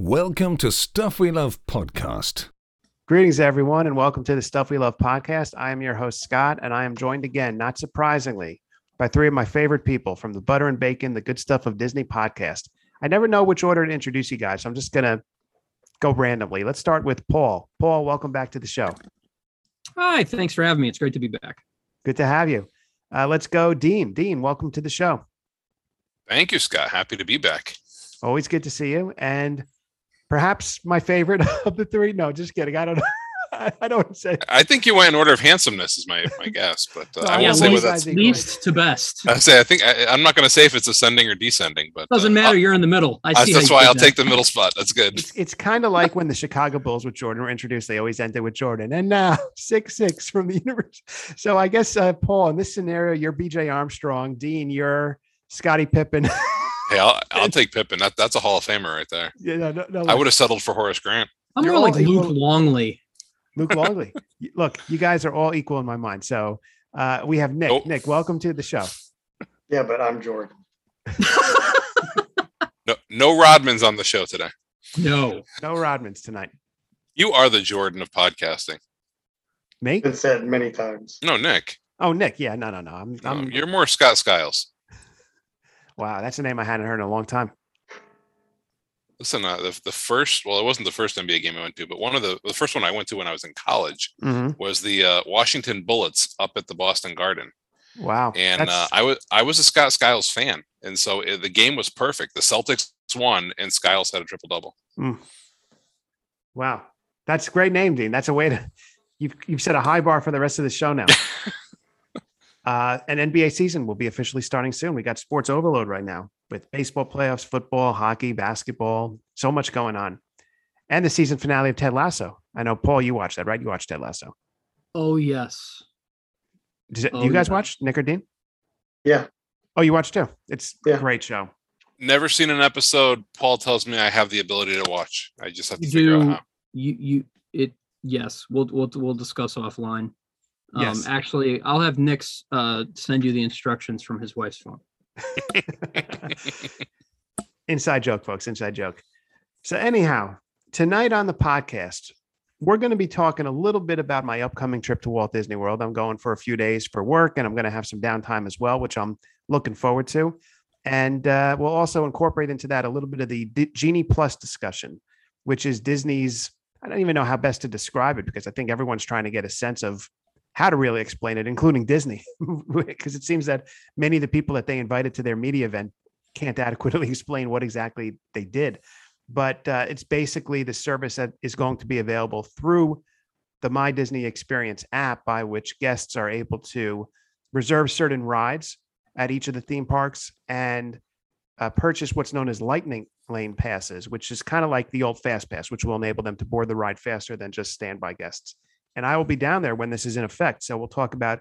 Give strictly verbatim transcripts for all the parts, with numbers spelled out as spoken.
Welcome to Stuff We Love Podcast. Greetings, everyone, and welcome to the Stuff We Love Podcast. I am your host, Scott, and I am joined again, not surprisingly, by three of my favorite people from the Butter and Bacon, the Good Stuff of Disney podcast. I never know which order to introduce you guys, so I'm just going to go randomly. Let's start with Paul. Paul, welcome back to the show. Hi, thanks for having me. It's great to be back. Good to have you. Uh, let's go, Dean. Dean, welcome to the show. Thank you, Scott. Happy to be back. Always good to see you. And perhaps my favorite of the three. No, just kidding. I don't know. I don't say. I think you went in order of handsomeness is my, my guess, but uh, no, I yeah, won't least, say that's least right. to best. I say I think I, I'm not going to say if it's ascending or descending, but doesn't uh, matter. I'll, you're in the middle. I see. I, that's why I'll that. take the middle spot. That's good. It's, it's kind of like when the Chicago Bulls with Jordan were introduced. They always ended with Jordan, and now uh, six six from the universe. So I guess uh, Paul, in this scenario, you're B J Armstrong. Dean, you're Scottie Pippen. Hey, I'll, I'll take Pippen. That, that's a Hall of Famer right there. Yeah, no, no, no, I would have settled for Horace Grant. I'm more like Luc Longley. Luc Longley. Look, you guys are all equal in my mind. So uh, we have Nick. Oh. Nick, welcome to the show. Yeah, but I'm Jordan. no, no Rodmans on the show today. No. No Rodmans tonight. You are the Jordan of podcasting. Me? It's been said many times. No, Nick. Oh, Nick. Yeah, no, no, no. I'm. No, I'm you're more Scott Skiles. Wow, that's a name I hadn't heard in a long time. Listen, uh, the, the first, well, it wasn't the first N B A game I went to, but one of the, the first one I went to when I was in college mm-hmm. was the uh, Washington Bullets up at the Boston Garden. Wow. And uh, I was I was a Scott Skiles fan, and so it, the game was perfect. The Celtics won, and Skiles had a triple-double. Mm. Wow. That's a great name, Dean. That's a way to, you've, you've set a high bar for the rest of the show now. Uh, an N B A season will be officially starting soon. We got sports overload right now with baseball playoffs, football, hockey, basketball, so much going on. And the season finale of Ted Lasso. I know, Paul, you watched that, right? You watched Ted Lasso. Oh, yes. Does it, oh, you guys yeah. watch, Nick or Dean? Yeah. Oh, you watched too? It's yeah. a great show. Never seen an episode. Paul tells me I have the ability to watch. I just have to you figure do, out how. You, you, it, yes, we'll, we'll, we'll discuss offline. Um, yes. Actually, I'll have Nick uh, send you the instructions from his wife's phone. Inside joke, folks. Inside joke. So anyhow, tonight on the podcast, we're going to be talking a little bit about my upcoming trip to Walt Disney World. I'm going for a few days for work, and I'm going to have some downtime as well, which I'm looking forward to. And uh, we'll also incorporate into that a little bit of the D- Genie Plus discussion, which is Disney's. I don't even know how best to describe it because I think everyone's trying to get a sense of how to really explain it, including Disney, because it seems that many of the people that they invited to their media event can't adequately explain what exactly they did. But uh, it's basically the service that is going to be available through the My Disney Experience app, by which guests are able to reserve certain rides at each of the theme parks and uh, purchase what's known as Lightning Lane passes, which is kind of like the old Fast Pass, which will enable them to board the ride faster than just standby guests. And I will be down there when this is in effect. So we'll talk about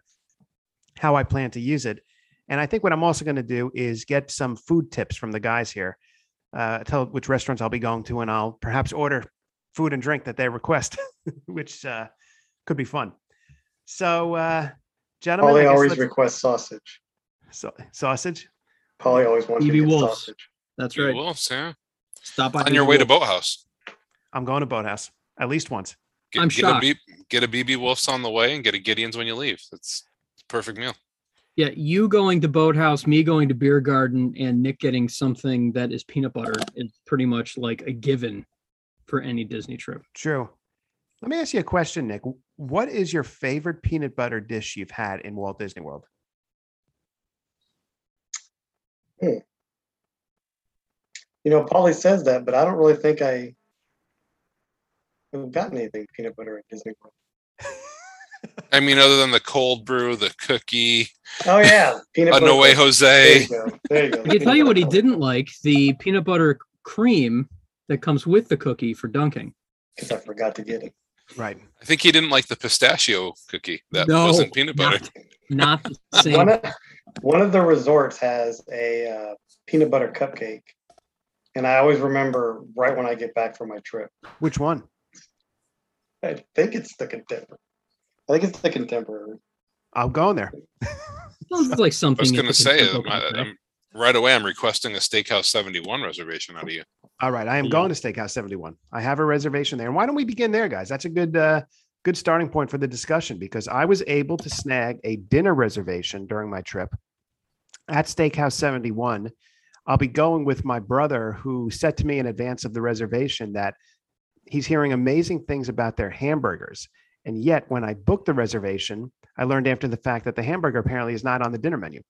how I plan to use it. And I think what I'm also going to do is get some food tips from the guys here. Uh, tell which restaurants I'll be going to, and I'll perhaps order food and drink that they request, which uh, could be fun. So, uh, gentlemen. Paulie always requests sausage. So, sausage? Paulie always wants to get sausage. That's right. Wolf's, yeah. Stop by on your way to Boathouse. I'm going to Boathouse at least once. Get, I'm shocked. Get a, get a B B Wolf's on the way and get a Gideon's when you leave. That's a perfect meal. Yeah, you going to Boathouse, me going to Beer Garden, and Nick getting something that is peanut butter is pretty much like a given for any Disney trip. True. Let me ask you a question, Nick. What is your favorite peanut butter dish you've had in Walt Disney World? Hmm. You know, Paulie says that, but I don't really think I... I haven't gotten anything peanut butter at Disney World. I mean, other than the cold brew, the cookie. Oh, yeah. Peanut butter. No way, Jose. There you go. There you go. I can tell you what he didn't like, the peanut butter cream that comes with the cookie for dunking. Because I forgot to get it. Right. I think he didn't like the pistachio cookie that no, wasn't peanut butter. Not, not the same. One of, one of the resorts has a uh, peanut butter cupcake. And I always remember right when I get back from my trip. Which one? I think it's the contemporary. I think it's the contemporary. I'm going there. Sounds like something. I was going to say, I'm, I'm, right away, I'm requesting a Steakhouse seventy-one reservation out of you. All right. I am yeah. going to Steakhouse seventy-one. I have a reservation there. And why don't we begin there, guys? That's a good uh, good starting point for the discussion, because I was able to snag a dinner reservation during my trip at Steakhouse seventy-one. I'll be going with my brother, who said to me in advance of the reservation that he's hearing amazing things about their hamburgers. And yet when I booked the reservation, I learned after the fact that the hamburger apparently is not on the dinner menu.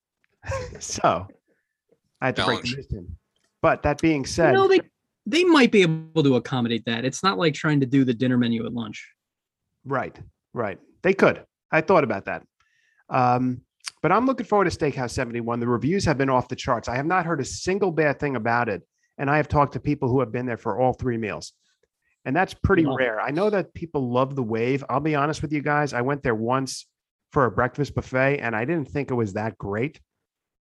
So I had to Challenge. break the news to him. But that being said, you know, they, they might be able to accommodate that. It's not like trying to do the dinner menu at lunch. Right, right. They could. I thought about that. Um, but I'm looking forward to Steakhouse seventy-one. The reviews have been off the charts. I have not heard a single bad thing about it. And I have talked to people who have been there for all three meals. And that's pretty love rare. It. I know that people love The Wave. I'll be honest with you guys. I went there once for a breakfast buffet, and I didn't think it was that great.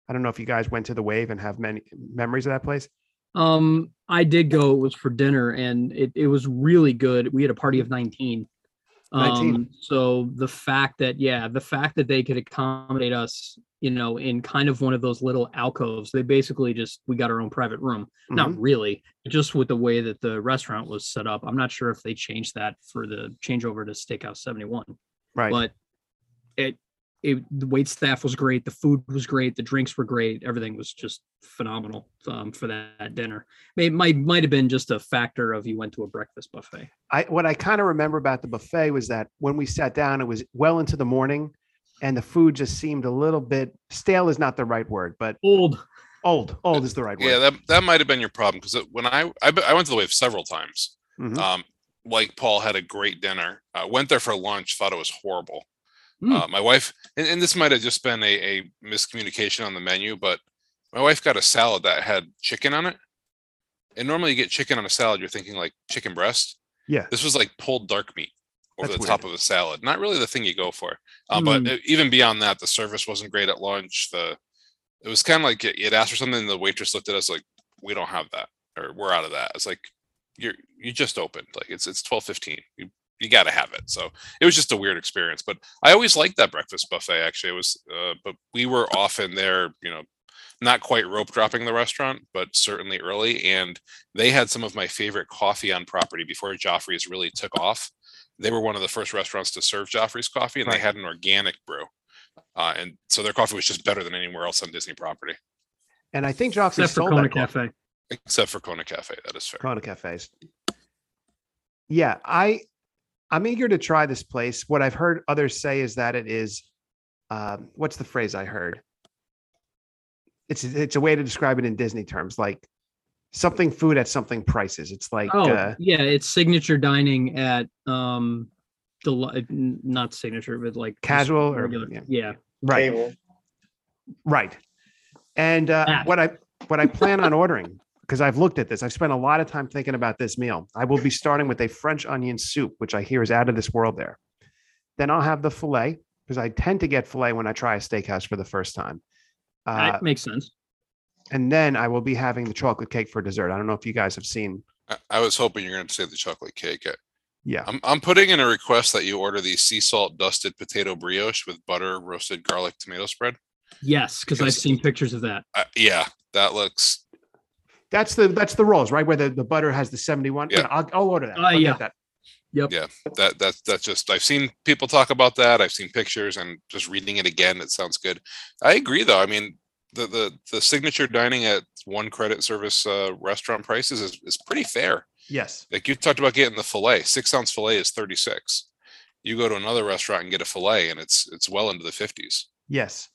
I don't know if you guys went to The Wave and have many memories of that place. Um, I did go. It was for dinner, and it, it was really good. We had a party of nineteen. nineteen. Um, so the fact that, yeah, the fact that they could accommodate us, you know, in kind of one of those little alcoves, they basically just, we got our own private room. Mm-hmm. Not really, just with the way that the restaurant was set up. I'm not sure if they changed that for the changeover to Steakhouse seventy-one. Right. But it, It, the wait staff was great. The food was great. The drinks were great. Everything was just phenomenal um, for that dinner. It might might have been just a factor of you went to a breakfast buffet. I what I kind of remember about the buffet was that when we sat down, it was well into the morning, and the food just seemed a little bit stale. Is not the right word, but old, old, old is the right word. Yeah, that that might have been your problem, because when I, I I went to The Wave several times. Mm-hmm. Um, like Paul, had a great dinner. Uh, went there for lunch. Thought it was horrible. Uh, my wife, and, and this might have just been a, a miscommunication on the menu, but my wife got a salad that had chicken on it. And normally you get chicken on a salad, you're thinking like chicken breast. Yeah. This was like pulled dark meat over That's the weird. top of a salad. Not really the thing you go for. Uh, mm. But even beyond that, the service wasn't great at lunch. The It was kind of like you had asked for something, and the waitress looked at us like, we don't have that, or we're out of that. It's like, you're you just opened. Like it's it's twelve fifteen. You, You got to have it. So it was just a weird experience, but I always liked that breakfast buffet. Actually, it was, uh, but we were often there, you know, not quite rope dropping the restaurant, but certainly early. And they had some of my favorite coffee on property before Joffrey's really took off. They were one of the first restaurants to serve Joffrey's coffee, and they had an organic brew. Uh, and so their coffee was just better than anywhere else on Disney property. And I think Joffrey's Except sold for Kona Cafe. Coffee. Except for Kona Cafe. That is fair. Kona Cafes. Yeah. I, I'm eager to try this place. What I've heard others say is that it is, um, what's the phrase I heard? It's it's a way to describe it in Disney terms, like something food at something prices. It's like oh uh, yeah, it's signature dining at um, the not signature, but like casual or regular. yeah, yeah. right, Table. right. And uh, ah. what I what I plan on ordering. Because I've looked at this. I've spent a lot of time thinking about this meal. I will be starting with a French onion soup, which I hear is out of this world there. Then I'll have the filet, because I tend to get filet when I try a steakhouse for the first time. Uh, that makes sense. And then I will be having the chocolate cake for dessert. I don't know if you guys have seen. I, I was hoping you're going to say the chocolate cake. I, yeah. I'm, I'm putting in a request that you order the sea salt dusted potato brioche with butter, roasted garlic, tomato spread. Yes, because I've seen pictures of that. Uh, yeah, that looks... That's the that's the rolls, right? Where the, the butter has the seventy-one. Yeah. No, I'll, I'll order that. Uh, I'll yeah. Get that. Yep. Yeah. That that's that's just I've seen people talk about that. I've seen pictures, and just reading it again, it sounds good. I agree, though. I mean, the the, the signature dining at one credit service uh, restaurant prices is, is pretty fair. Yes. Like you talked about getting the filet. Six ounce filet is thirty-six. You go to another restaurant and get a filet, and it's it's well into the fifties. Yes.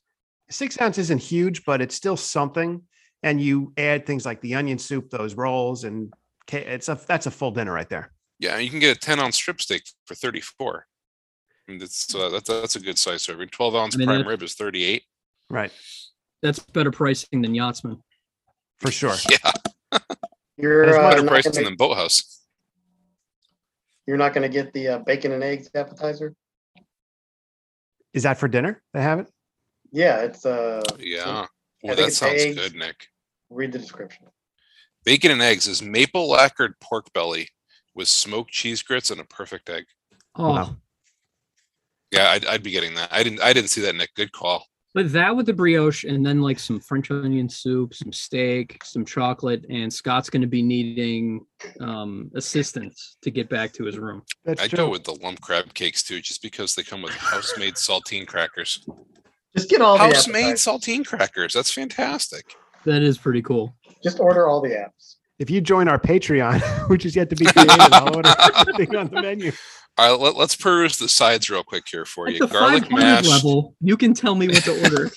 Six ounce isn't huge, but it's still something. And you add things like the onion soup, those rolls, and it's a that's a full dinner right there. Yeah, you can get a ten ounce strip steak for thirty-four. I mean, that's, uh, that's that's a good size serving. twelve ounce I mean, prime rib is thirty-eight. Right, that's better pricing than Yachtsman, for sure. Yeah, you're uh, better pricing make, than Boathouse. You're not going to get the uh, bacon and eggs appetizer. Is that for dinner? They have it. Yeah, it's uh. Yeah, well, that sounds eggs. good, Nick. Read the description. Bacon and eggs is maple lacquered pork belly with smoked cheese grits and a perfect egg. Oh, wow. Yeah, I'd, I'd be getting that. I didn't. I didn't see that, Nick. Good call. But that with the brioche and then like some French onion soup, some steak, some chocolate, and Scott's going to be needing um, assistance to get back to his room. That's I true. Go with the lump crab cakes too, just because they come with house-made saltine crackers. Just get all house-made saltine crackers. That's fantastic. That is pretty cool. Just order all the apps. If you join our Patreon, which is yet to be created, I'll order everything on the menu. All right, let, let's peruse the sides real quick here for At you. The garlic mash level. You can tell me what to order.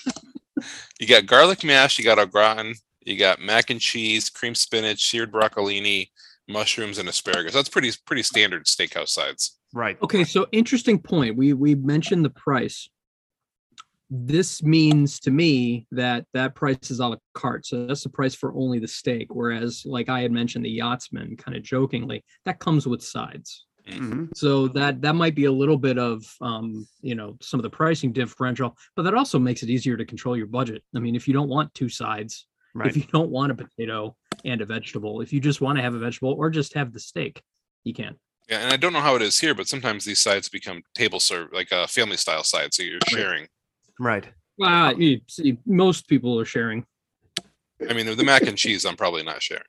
You got garlic mash. You got au gratin. You got mac and cheese, cream spinach, seared broccolini, mushrooms, and asparagus. That's pretty pretty standard steakhouse sides. Right. Okay. So interesting point. We we mentioned the price. This means to me that that price is a la carte. So that's the price for only the steak. Whereas, like I had mentioned, the Yachtsman, kind of jokingly, that comes with sides. Mm-hmm. So that that might be a little bit of, um, you know, some of the pricing differential, but that also makes it easier to control your budget. I mean, if you don't want two sides, right. If you don't want a potato and a vegetable, if you just want to have a vegetable or just have the steak, you can. Yeah, and I don't know how it is here, but sometimes these sides become table serve, like a family style side. So you're sharing. Right. Well, you see, most people are sharing. I mean, the mac and cheese, I'm probably not sharing.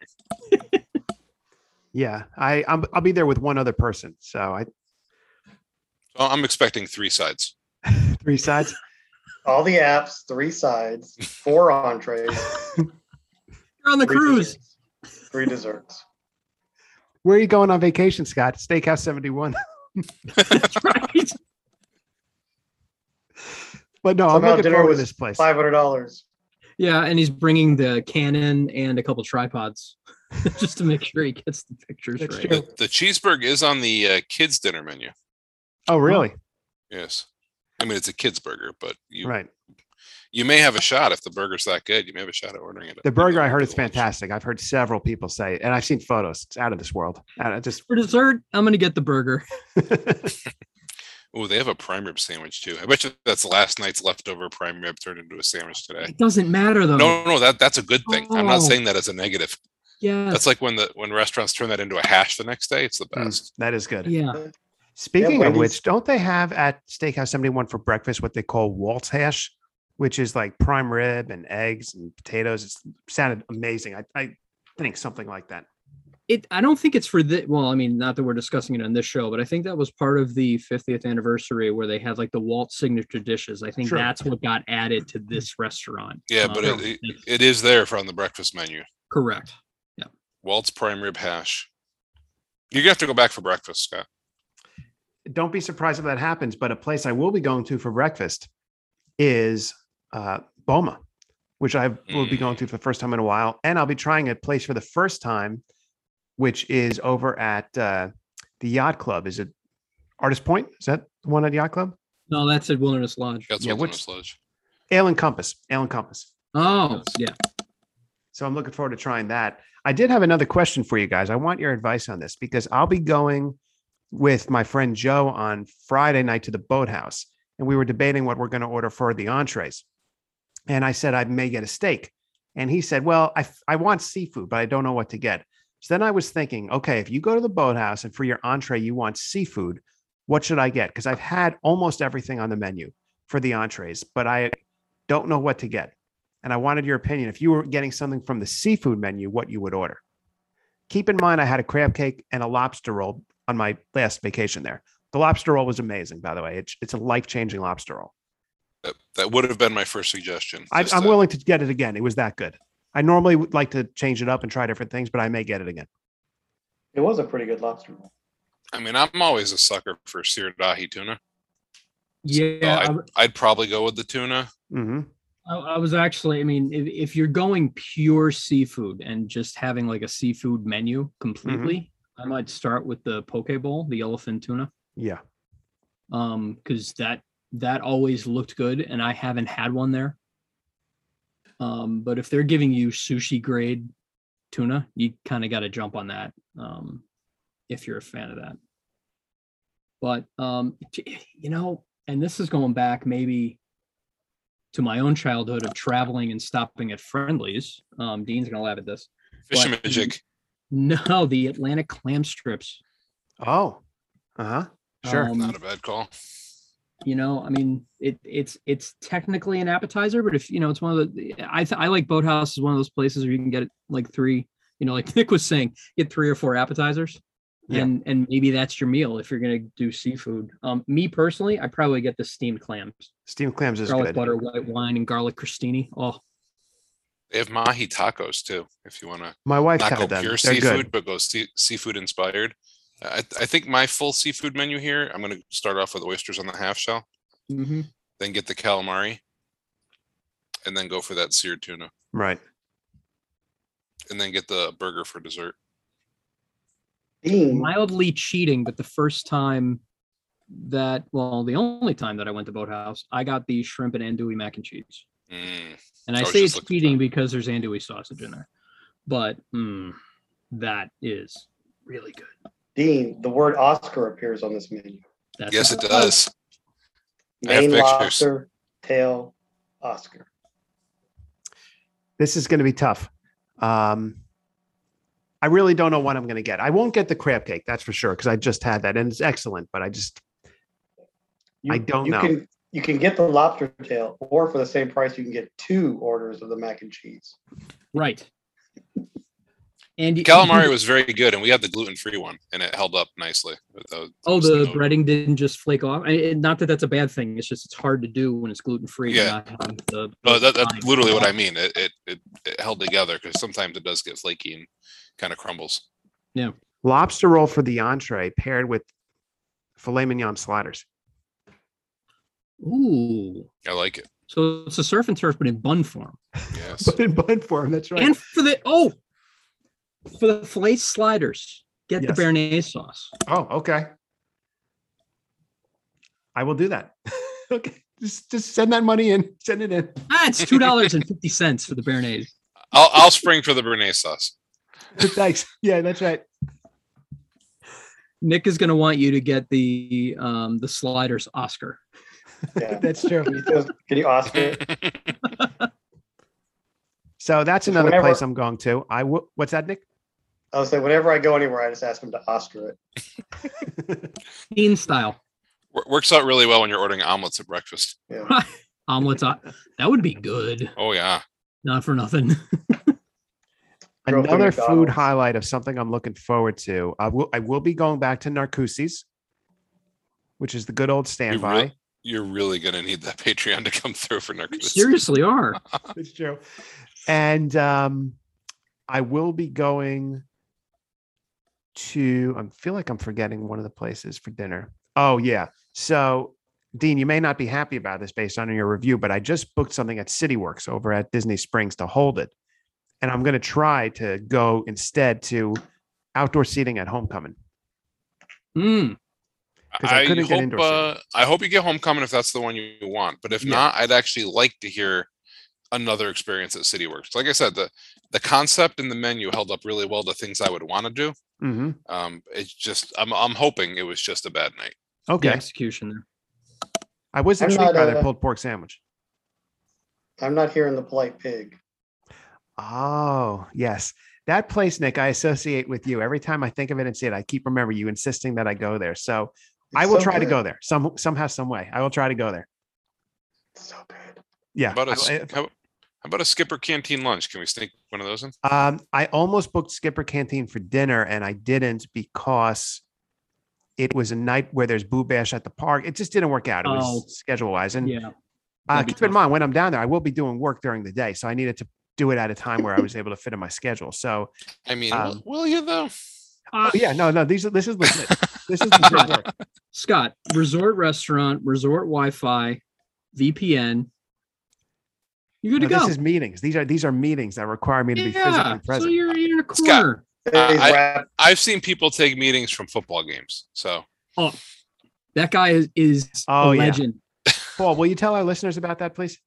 Yeah, I I'm, I'll be there with one other person, so I. So I'm expecting three sides. Three sides. All the apps, three sides, four entrees. You're on the three cruise. Desserts, three desserts. Where are you going on vacation, Scott? Steakhouse seventy-one. That's right. But no, somehow I'm looking forward to this place. Five hundred dollars. Yeah, and he's bringing the Canon and a couple tripods. Just to make sure he gets the pictures That's right. True. The, the cheeseburger is on the uh, kids' dinner menu. Oh, really? Yes. I mean, it's a kids' burger, but you right. You may have a shot if the burger's that good. You may have a shot at ordering it. The burger, I heard, is fantastic. I've heard several people say, and I've seen photos. It's out of this world. I just for dessert, I'm going to get the burger. Oh, they have a prime rib sandwich too. I bet you that's last night's leftover prime rib turned into a sandwich today. It doesn't matter though. No, no, that that's a good thing. Oh. I'm not saying that as a negative. Yeah, that's like when the when restaurants turn that into a hash the next day. It's the best. Mm, that is good. Yeah. Speaking yeah, of which, don't they have at Steakhouse seventy-one for breakfast what they call Walt's hash, which is like prime rib and eggs and potatoes? It's, it sounded amazing. I, I think something like that. It. I don't think it's for the. Well, I mean, not that we're discussing it on this show, but I think that was part of the fiftieth anniversary where they had like the Walt signature dishes. I think sure. that's what got added to this restaurant. Yeah, um, but it, it, it is there from the breakfast menu. Correct. Walt's prime rib hash. You're gonna have to go back for breakfast, Scott. Don't be surprised if that happens, but a place I will be going to for breakfast is uh, Boma, which I will mm. be going to for the first time in a while. And I'll be trying a place for the first time, which is over at uh, the Yacht Club. Is it Artist Point? Is that the one at Yacht Club? No, that's at Wilderness Lodge. That's yeah, Wilderness Lodge. Ale and Compass. Ale and Compass. Oh, yeah. So I'm looking forward to trying that. I did have another question for you guys. I want your advice on this because I'll be going with my friend Joe on Friday night to the Boathouse, and we were debating what we're going to order for the entrees. And I said, I may get a steak. And he said, well, I, I want seafood, but I don't know what to get. So then I was thinking, okay, if you go to the Boathouse and for your entree, you want seafood, what should I get? Because I've had almost everything on the menu for the entrees, but I don't know what to get. And I wanted your opinion. If you were getting something from the seafood menu, what you would order. Keep in mind, I had a crab cake and a lobster roll on my last vacation there. The lobster roll was amazing, by the way. It's, it's a life-changing lobster roll. That, that would have been my first suggestion. I, I'm to... willing to get it again. It was that good. I normally would like to change it up and try different things, but I may get it again. It was a pretty good lobster roll. I mean, I'm always a sucker for seared ahi tuna. Yeah. So I'd, I'd probably go with the tuna. Mm-hmm. I was actually, I mean, if, if you're going pure seafood and just having like a seafood menu completely, mm-hmm. I might start with the poke bowl, the yellowfin tuna. Yeah. Um, because that that always looked good, and I haven't had one there. Um, but if they're giving you sushi grade tuna, you kind of got to jump on that. Um, if you're a fan of that. But um, you know, and this is going back maybe to my own childhood of traveling and stopping at Friendly's. Um, Dean's going to laugh at this. Fish and Magic. No, the Atlantic clam strips. Oh, uh-huh. Sure. Um, Not a bad call. You know, I mean, it, it's it's technically an appetizer, but if you know, it's one of the I th- I like Boathouse is one of those places where you can get like three. You know, like Nick was saying, get three or four appetizers, yeah. and and maybe that's your meal if you're gonna do seafood. Um, me personally, I probably get the steamed clams. Steamed clams is garlic good. Butter, white wine, and garlic crostini. Oh, they have mahi tacos too. If you wanna, my wife not had go them. Pure They're seafood, good. But go see- seafood inspired. I, I think my full seafood menu here, I'm going to start off with oysters on the half shell, mm-hmm. then get the calamari, and then go for that seared tuna. Right. And then get the burger for dessert. Mildly cheating, but the first time that, well, the only time that I went to Boathouse, I got the shrimp and andouille mac and cheese. Mm. And I, I say it's cheating because there's andouille sausage in there. But mm, that is really good. Dean, the word Oscar appears on this menu. That's yes, it does. Main lobster, tail, Oscar. This is going to be tough. Um, I really don't know what I'm going to get. I won't get the crab cake, that's for sure, because I just had that, and it's excellent, but I just, you, I don't you know. Can, you can get the lobster tail, or for the same price, you can get two orders of the mac and cheese. Right. And you, calamari was very good, and we had the gluten-free one, and it held up nicely. Those, oh, the no. breading didn't just flake off. I, not that that's a bad thing. It's just it's hard to do when it's gluten-free. Yeah, and the, no, that, that's literally what I mean. It it, it, it held together because sometimes it does get flaky and kind of crumbles. Yeah. Lobster roll for the entree paired with filet mignon sliders. Ooh. I like it. So it's a surf and turf, but in bun form. Yes. But in bun form, that's right. And for the, oh. For the filet sliders, get yes. the béarnaise sauce. Oh, okay. I will do that. Okay, just just send that money in. Send it in. Ah, it's two dollars and fifty cents for the béarnaise. I'll I'll spring for the béarnaise sauce. Thanks. Yeah, that's right. Nick is going to want you to get the um, the sliders Oscar. Yeah, that's true. Can you Oscar? So that's another whenever, place I'm going to. I w- What's that, Nick? I was like, whenever I go anywhere, I just ask them to Oscar it. Teen style. Works out really well when you're ordering omelets at breakfast. Yeah. Omelets, that would be good. Oh, yeah. Not for nothing. Another food highlight of something I'm looking forward to. I will, I will be going back to Narcoosie's, which is the good old standby. You really- You're really going to need that Patreon to come through for Narcoosie's. You seriously are. It's true. And um, I will be going to, I feel like I'm forgetting one of the places for dinner. Oh, yeah. So, Dean, you may not be happy about this based on your review, but I just booked something at City Works over at Disney Springs to hold it. And I'm going to try to go instead to outdoor seating at Homecoming. Hmm. I, I, couldn't hope, get indoor uh, I hope you get Homecoming if that's the one you want. But if yeah. not, I'd actually like to hear another experience at City Works. Like I said, the, the concept and the menu held up really well to things I would want to do. Mm-hmm. Um, it's just I'm I'm hoping it was just a bad night. Okay, the execution there. I was intrigued not, by uh, their pulled pork sandwich. I'm not hearing the Polite Pig. Oh yes. That place, Nick, I associate with you. Every time I think of it and see it, I keep remember you insisting that I go there. So it's I will so try good. to go there some somehow, some way. I will try to go there. So good. Yeah. How about, a, I, how, how about a Skipper Canteen lunch? Can we sneak one of those in? Um, I almost booked Skipper Canteen for dinner, and I didn't because it was a night where there's Boo Bash at the park. It just didn't work out. It was oh, schedule-wise. And yeah, uh, keep tough. in mind, when I'm down there, I will be doing work during the day. So I needed to do it at a time where I was able to fit in my schedule. So I mean, um, will you though? Uh, oh, yeah, no, no. These are this is legit. This is legit work. Scott, resort restaurant, resort Wi-Fi, V P N. You're good no, to go. This is meetings. These are these are meetings that require me to be yeah, physically present. So you're, you're in a corner. Scott, uh, I, I've seen people take meetings from football games. So oh, that guy is is oh, a legend. Yeah. Paul, will you tell our listeners about that, please?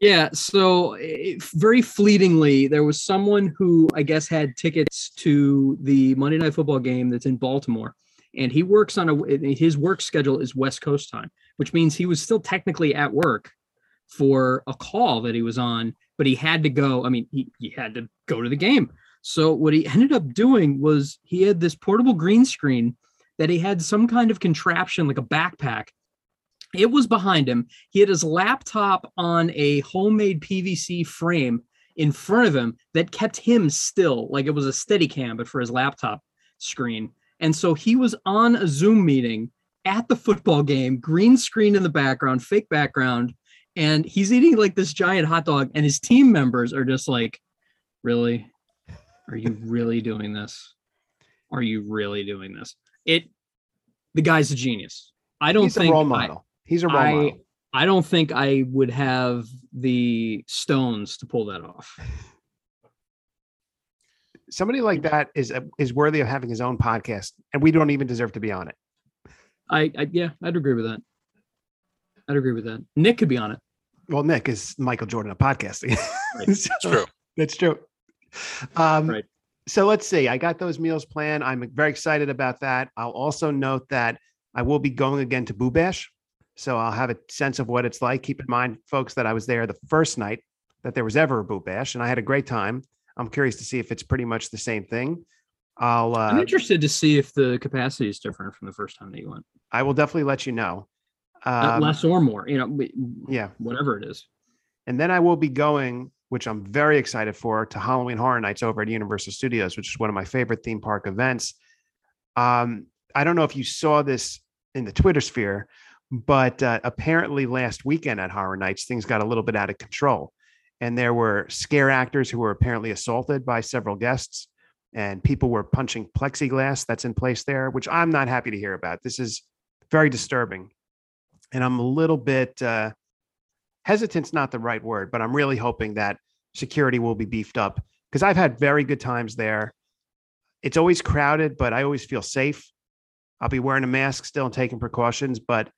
Yeah, so it, very fleetingly, there was someone who I guess had tickets to the Monday Night Football game that's in Baltimore, and he works on a his work schedule is West Coast time, which means he was still technically at work for a call that he was on, but he had to go. I mean, he, he had to go to the game. So what he ended up doing was he had this portable green screen that he had some kind of contraption like a backpack It was behind him. He had his laptop on a homemade P V C frame in front of him that kept him still, like it was a Steadicam, but for his laptop screen. And so he was on a Zoom meeting at the football game, green screen in the background, fake background, and he's eating like this giant hot dog, and his team members are just like, really? Are you really doing this? Are you really doing this? It, the guy's a genius. I don't he's think a role model. I, he's a role I, model. I don't think I would have the stones to pull that off. Somebody like that is is worthy of having his own podcast, and we don't even deserve to be on it. I, I yeah, I'd agree with that. I'd agree with that. Nick could be on it. Well, Nick is Michael Jordan of podcasting. Right. That's so, true. That's true. Um, right. So let's see. I got those meals planned. I'm very excited about that. I'll also note that I will be going again to Boo Bash, so I'll have a sense of what it's like. Keep in mind, folks, that I was there the first night that there was ever a Boo Bash, and I had a great time. I'm curious to see if it's pretty much the same thing. I'll, uh, I'm interested to see if the capacity is different from the first time that you went. I will definitely let you know. Um, less or more, you know, yeah, whatever it is. And then I will be going, which I'm very excited for, to Halloween Horror Nights over at Universal Studios, which is one of my favorite theme park events. Um, I don't know if you saw this in the Twitter sphere, but uh, apparently last weekend at Horror Nights, things got a little bit out of control. And there were scare actors who were apparently assaulted by several guests, and people were punching plexiglass that's in place there, which I'm not happy to hear about. This is very disturbing. And I'm a little bit uh, hesitant's not the right word, but I'm really hoping that security will be beefed up, because I've had very good times there. It's always crowded, but I always feel safe. I'll be wearing a mask still and taking precautions, but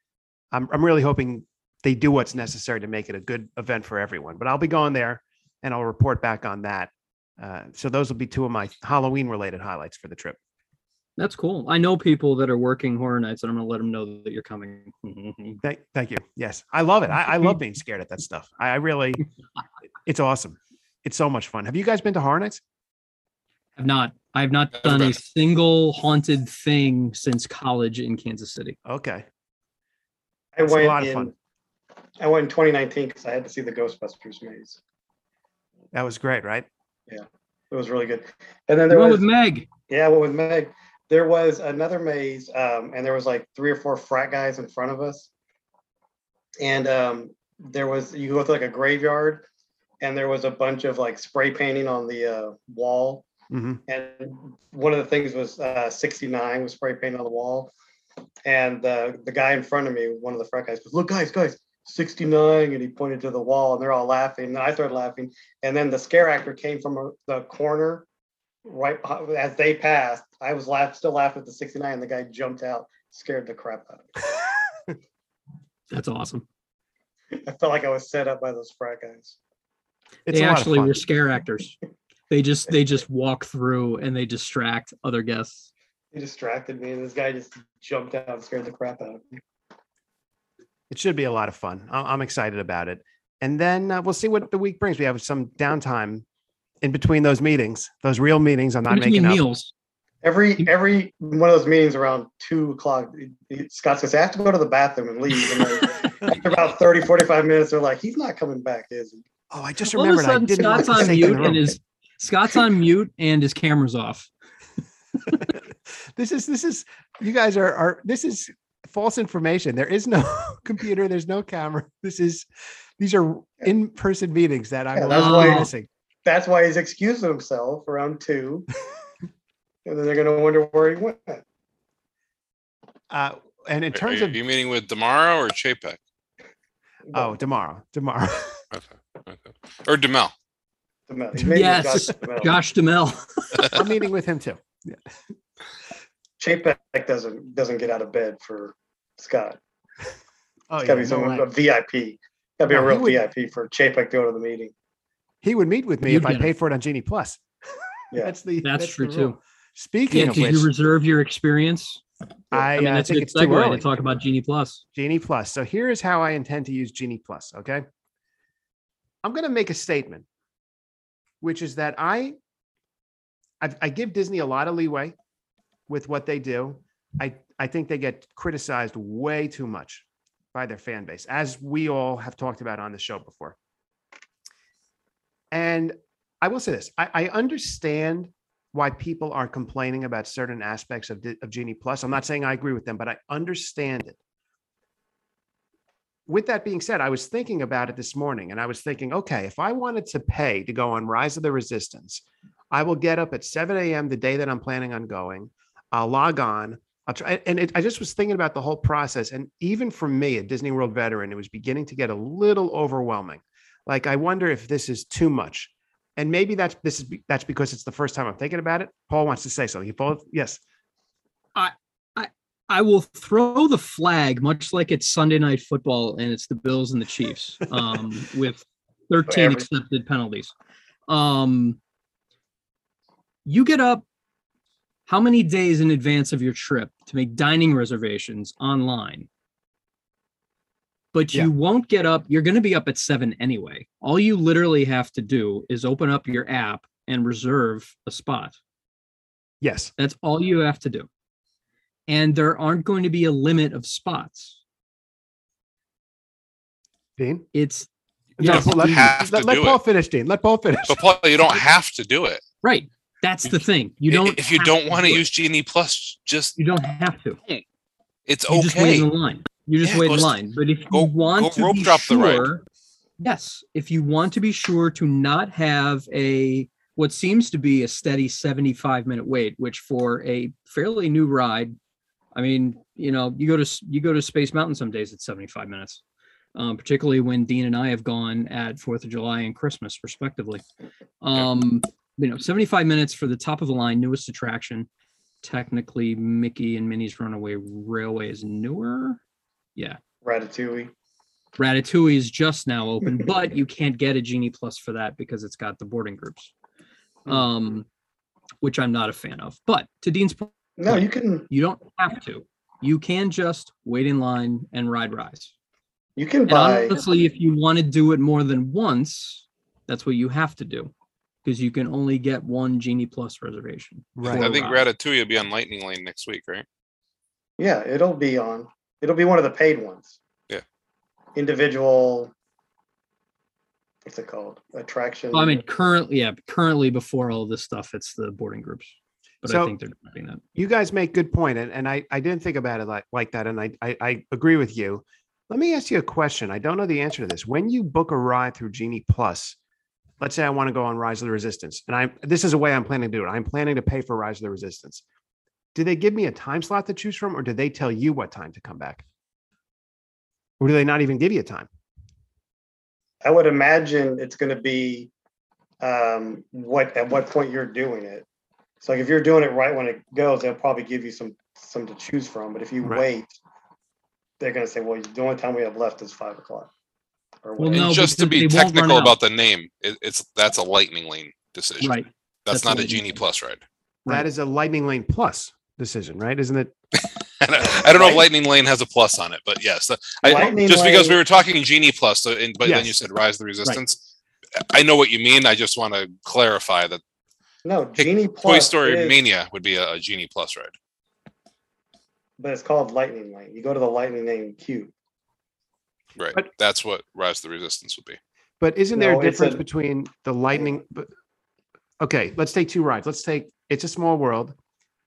I'm, I'm really hoping they do what's necessary to make it a good event for everyone. But I'll be going there, and I'll report back on that. Uh, so those will be two of my Halloween-related highlights for the trip. That's cool. I know people that are working Horror Nights, and I'm going to let them know that you're coming. thank, thank you. Yes, I love it. I, I love being scared at that stuff. I, I really, it's awesome. It's so much fun. Have you guys been to Horror Nights? I've not. I've not done a single haunted thing since college in Kansas City. Okay. That's I went a lot in, of fun. I went in twenty nineteen because I had to see the Ghostbusters maze. That was great, right? Yeah, it was really good. And then there was, with Meg. Yeah, I went with Meg. There was another maze, um, and there was like three or four frat guys in front of us. And um, there was, you go through like a graveyard, and there was a bunch of like spray painting on the uh, wall. Mm-hmm. And one of the things was uh, sixty-nine was spray painted on the wall. And uh, the guy in front of me, one of the frat guys, goes, look, guys, guys, sixty-nine. And he pointed to the wall, and they're all laughing. And I started laughing. And then the scare actor came from a, the corner right as they passed. I was laugh, still laughing at the sixty-nine. And the guy jumped out, scared the crap out of me. That's awesome. I felt like I was set up by those frat guys. It's they actually were scare actors. They just they just walk through and they distract other guests. They distracted me, and this guy just jumped out and scared the crap out of me. It should be a lot of fun. I'm excited about it. And then uh, we'll see what the week brings. We have some downtime in between those meetings, those real meetings. I'm not making up. Meals. Every every one of those meetings around two o'clock, Scott says, I have to go to the bathroom and leave. And then, after about thirty, forty-five minutes, they're like, he's not coming back, is he? Oh, I just remembered. All of a sudden, I didn't Scott's on mute and his Scott's on mute and his camera's off. This is, this is, you guys are, are, this is false information. There is no computer. There's no camera. This is, these are in-person meetings that I'm yeah, that's why, missing. That's why he's excused himself around two. And then they're going to wonder where he went. Uh, and in terms are you, of. Are you meeting with Damaro or Chapek? Oh, Damaro. Damaro. Okay. Okay. Or Demel. Demel. Yes. Josh Demel. Josh Demel. I'm meeting with him too. Yeah. Chapek doesn't doesn't get out of bed for Scott. Oh, it's gotta yeah, be someone, no, a V I P. Gotta be no, a real would, V I P for Chapek to go to the meeting. He would meet with me You'd if I paid it. for it on Genie Plus. Yeah, that's the that's, that's true the too. Speaking yeah, of did which, you reserve your experience? I, I mean, that's uh, a think good it's too early to talk about Genie Plus. Genie Plus. So here is how I intend to use Genie Plus. Okay, I'm going to make a statement, which is that I. I give Disney a lot of leeway with what they do. I, I think they get criticized way too much. by their fan base, as we all have talked about on the show before. And I will say this, I, I understand why people are complaining about certain aspects of, of Genie Plus. I'm not saying I agree with them, but I understand it. With that being said, I was thinking about it this morning, and I was thinking, okay, if I wanted to pay to go on Rise of the Resistance, I will get up at seven a.m. the day that I'm planning on going. I'll log on. I'll try. And it, I just was thinking about the whole process. And even for me, a Disney World veteran, it was beginning to get a little overwhelming. Like, I wonder if this is too much. And maybe that's this is that's because it's the first time I'm thinking about it. Paul wants to say something. You, Paul? Yes. I, I I will throw the flag, much like it's Sunday Night Football and it's the Bills and the Chiefs, um, with thirteen Whatever. accepted penalties. Um, you get up how many days in advance of your trip to make dining reservations online? But you yeah. won't get up. You're going to be up at seven anyway. All you literally have to do is open up your app and reserve a spot. Yes. That's all you have to do. And there aren't going to be a limit of spots. Dean? It's. No, yes, let, have let, to let, do let Paul it. finish, Dean. Let Paul finish. But Paul, you don't have to do it. Right. That's the thing. You don't. If you don't want to use Genie Plus, just. You don't have to. It's you okay. Just wait in the line. You just yeah, wait in line. But if go, you want to rope be drop sure, the ride. Yes, if you want to be sure to not have a what seems to be a steady seventy-five minute wait, which for a fairly new ride, I mean, you know, you go to you go to Space Mountain some days it's seventy-five minutes, um, particularly when Dean and I have gone at Fourth of July and Christmas, respectively. Um, you know, seventy-five minutes for the top of the line newest attraction. Technically, Mickey and Minnie's Runaway Railway is newer. Yeah. Ratatouille. Ratatouille is just now open, but you can't get a Genie Plus for that because it's got the boarding groups, um, which I'm not a fan of. But to Dean's point, no, you can. You don't have to. You can just wait in line and ride Rise. You can buy. And honestly, if you want to do it more than once, that's what you have to do, because you can only get one Genie Plus reservation. Right. I think Rise. Ratatouille will be on Lightning Lane next week, right? Yeah, it'll be on. It'll be one of the paid ones. Yeah. Individual. What's it called? Attraction. Well, I mean, currently, yeah, currently before all this stuff, it's the boarding groups. But so I think they're doing that. You guys make good point, and, and I, I didn't think about it like, like that, and I, I I agree with you. Let me ask you a question. I don't know the answer to this. When you book a ride through Genie Plus, let's say I want to go on Rise of the Resistance, and I this is a way I'm planning to do it. I'm planning to pay for Rise of the Resistance. Do they give me a time slot to choose from, or do they tell you what time to come back? Or do they not even give you a time? I would imagine it's going to be um, what at what point you're doing it. So like if you're doing it right when it goes, they'll probably give you some, some to choose from. But if you right. wait, they're going to say, well, the only time we have left is five o'clock. Or well, no, just to be technical about the name, it, it's that's a Lightning Lane decision. Right. That's, that's not a Genie Plus ride. Right. That is a Lightning Lane Plus decision, right? Isn't it? I don't know if Lightning Lane has a plus on it, but yes. I, just Lane... because we were talking Genie Plus, so in, but yes. then you said Rise of the Resistance. Right. I know what you mean. I just want to clarify that. No, Genie Plus. Toy Story is... Mania would be a, a Genie Plus ride. But it's called Lightning Lane. You go to the Lightning Lane queue. Right. But, that's what Rise of the Resistance would be. But isn't there no, a difference a... between the Lightning... Okay, let's take two rides. Let's take It's a Small World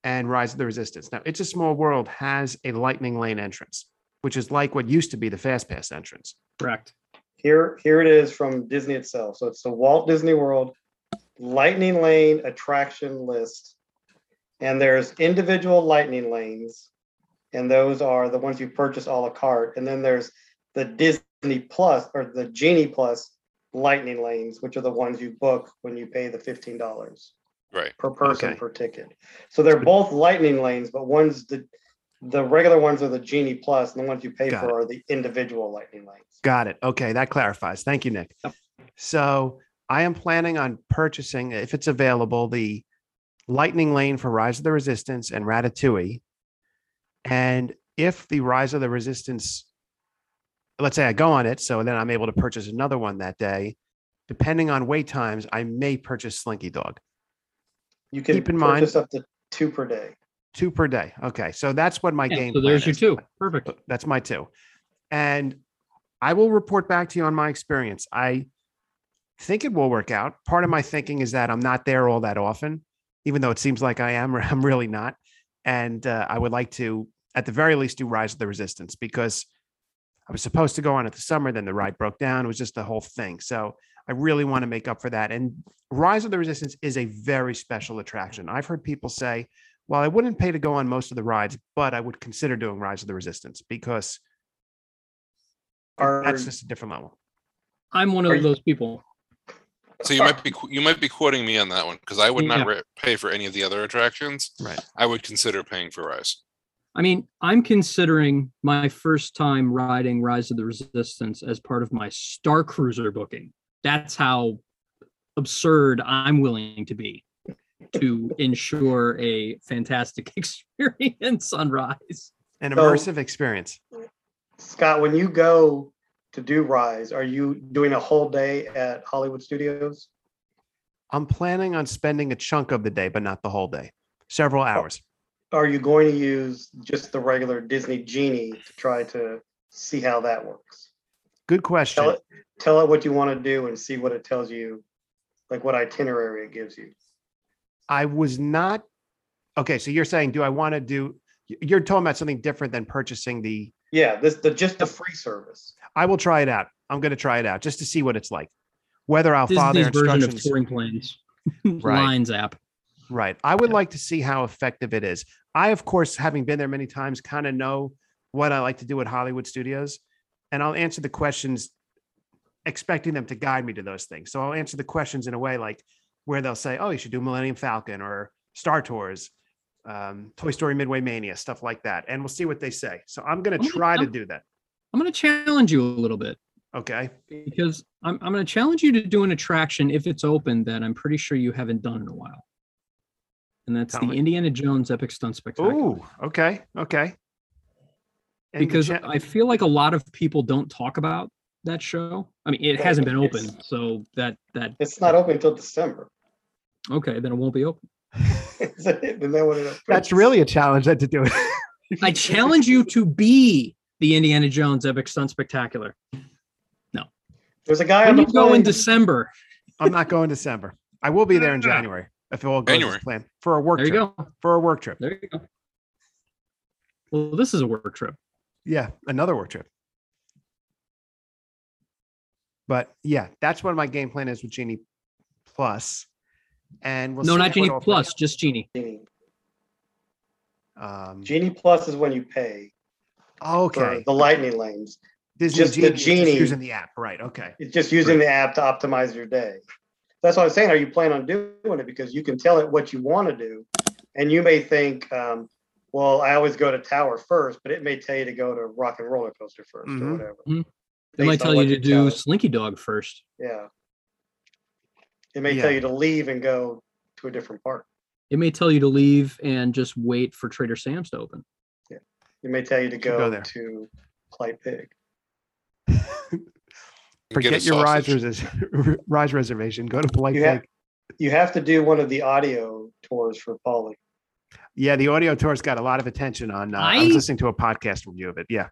and Rise of the Resistance. Now, It's a Small World has a Lightning Lane entrance, which is like what used to be the Fast Pass entrance. Correct. Here, here it is from Disney itself. So it's the Walt Disney World Lightning Lane attraction list. And there's individual Lightning Lanes. And those are the ones you purchase a la carte. And then there's the Disney Plus or the Genie Plus Lightning Lanes, which are the ones you book when you pay the fifteen dollars. Right. Per person, okay. per ticket. So they're both Lightning Lanes, but one's the the regular ones are the Genie Plus, and the ones you pay Got for it. Are the individual Lightning Lanes. Got it. Okay, that clarifies. Thank you, Nick. Yep. So I am planning on purchasing, if it's available, the Lightning Lane for Rise of the Resistance and Ratatouille. And if the Rise of the Resistance, let's say I go on it, so then I'm able to purchase another one that day. Depending on wait times, I may purchase Slinky Dog. You can keep in purchase mind, up to two per day. Two per day. Okay. So that's what my yeah, game so there's plan your is. Two. Perfect. That's my two. And I will report back to you on my experience. I think it will work out. Part of my thinking is that I'm not there all that often, even though it seems like I am, or I'm really not. And uh, I would like to, at the very least, do Rise of the Resistance, because I was supposed to go on it the summer, then the ride broke down. It was just the whole thing. So I really want to make up for that. And Rise of the Resistance is a very special attraction. I've heard people say, well, I wouldn't pay to go on most of the rides, but I would consider doing Rise of the Resistance, because Are, that's just a different level. I'm one of you, those people. So you might be you might be quoting me on that one, because I would not yeah. re- pay for any of the other attractions. Right. I would consider paying for Rise. I mean, I'm considering my first time riding Rise of the Resistance as part of my Star Cruiser booking. That's how absurd I'm willing to be to ensure a fantastic experience on Rise. An immersive so, experience. Scott, when you go to do Rise, are you doing a whole day at Hollywood Studios? I'm planning on spending a chunk of the day, but not the whole day. Several hours. Are you going to use just the regular Disney Genie to try to see how that works? Good question. Tell it, tell it what you want to do and see what it tells you, like what itinerary it gives you. I was not... Okay, so you're saying, do I want to do... You're talking about something different than purchasing the... Yeah, this the just the free service. I will try it out. I'm going to try it out just to see what it's like. Whether I'll follow their instructions. Version of touring planes, right. Lines app. Right. I would yeah. like to see how effective it is. I, of course, having been there many times, kind of know what I like to do at Hollywood Studios, and I'll answer the questions expecting them to guide me to those things. So I'll answer the questions in a way like where they'll say, "Oh, you should do Millennium Falcon or Star Tours." Um, Toy Story Midway Mania, stuff like that. And we'll see what they say. So I'm going to try to do that. I'm going to challenge you a little bit. Okay. Because I'm, I'm going to challenge you to do an attraction, if it's open, that I'm pretty sure you haven't done in a while. And that's Tell the me. Indiana Jones Epic Stunt Spectacular. Ooh, okay. Okay. And because cha- I feel like a lot of people don't talk about that show. I mean, it hasn't been open. So that, that. It's not open until December. Okay. Then it won't be open. That's really a challenge that to do it. I challenge you to be the Indiana Jones Epic Stunt Spectacular. No, there's a guy. When on the you go in December. I'm not going December. I will be there in January if it all goes January. As planned for a work. There trip. You go for a work trip. There you go. Well, this is a work trip. Yeah, another work trip. But yeah, that's what my game plan is with Genie Plus. And we'll no, not Genie Plus, just Genie. Genie. Um, Genie Plus is when you pay. Okay. For the Lightning Lanes. Disney just Genie, the Genie just using the app, right? Okay. It's just using right. the app to optimize your day. That's what I'm saying. Are you planning on doing it? Because you can tell it what you want to do, and you may think, um, "Well, I always go to Tower first," but it may tell you to go to Rock and Roller Coaster first, mm-hmm. or whatever. Mm-hmm. They might tell you to do tell. Slinky Dog first. Yeah. It may yeah. tell you to leave and go to a different park. It may tell you to leave and just wait for Trader Sam's to open. Yeah. It may tell you to go, go there. to Polite Pig. Forget your rise, res- rise reservation. Go to Polite you Pig. Have, you have to do one of the audio tours for Polly. Yeah, the audio tours got a lot of attention on. Uh, I, I was listening to a podcast review of it. Yeah.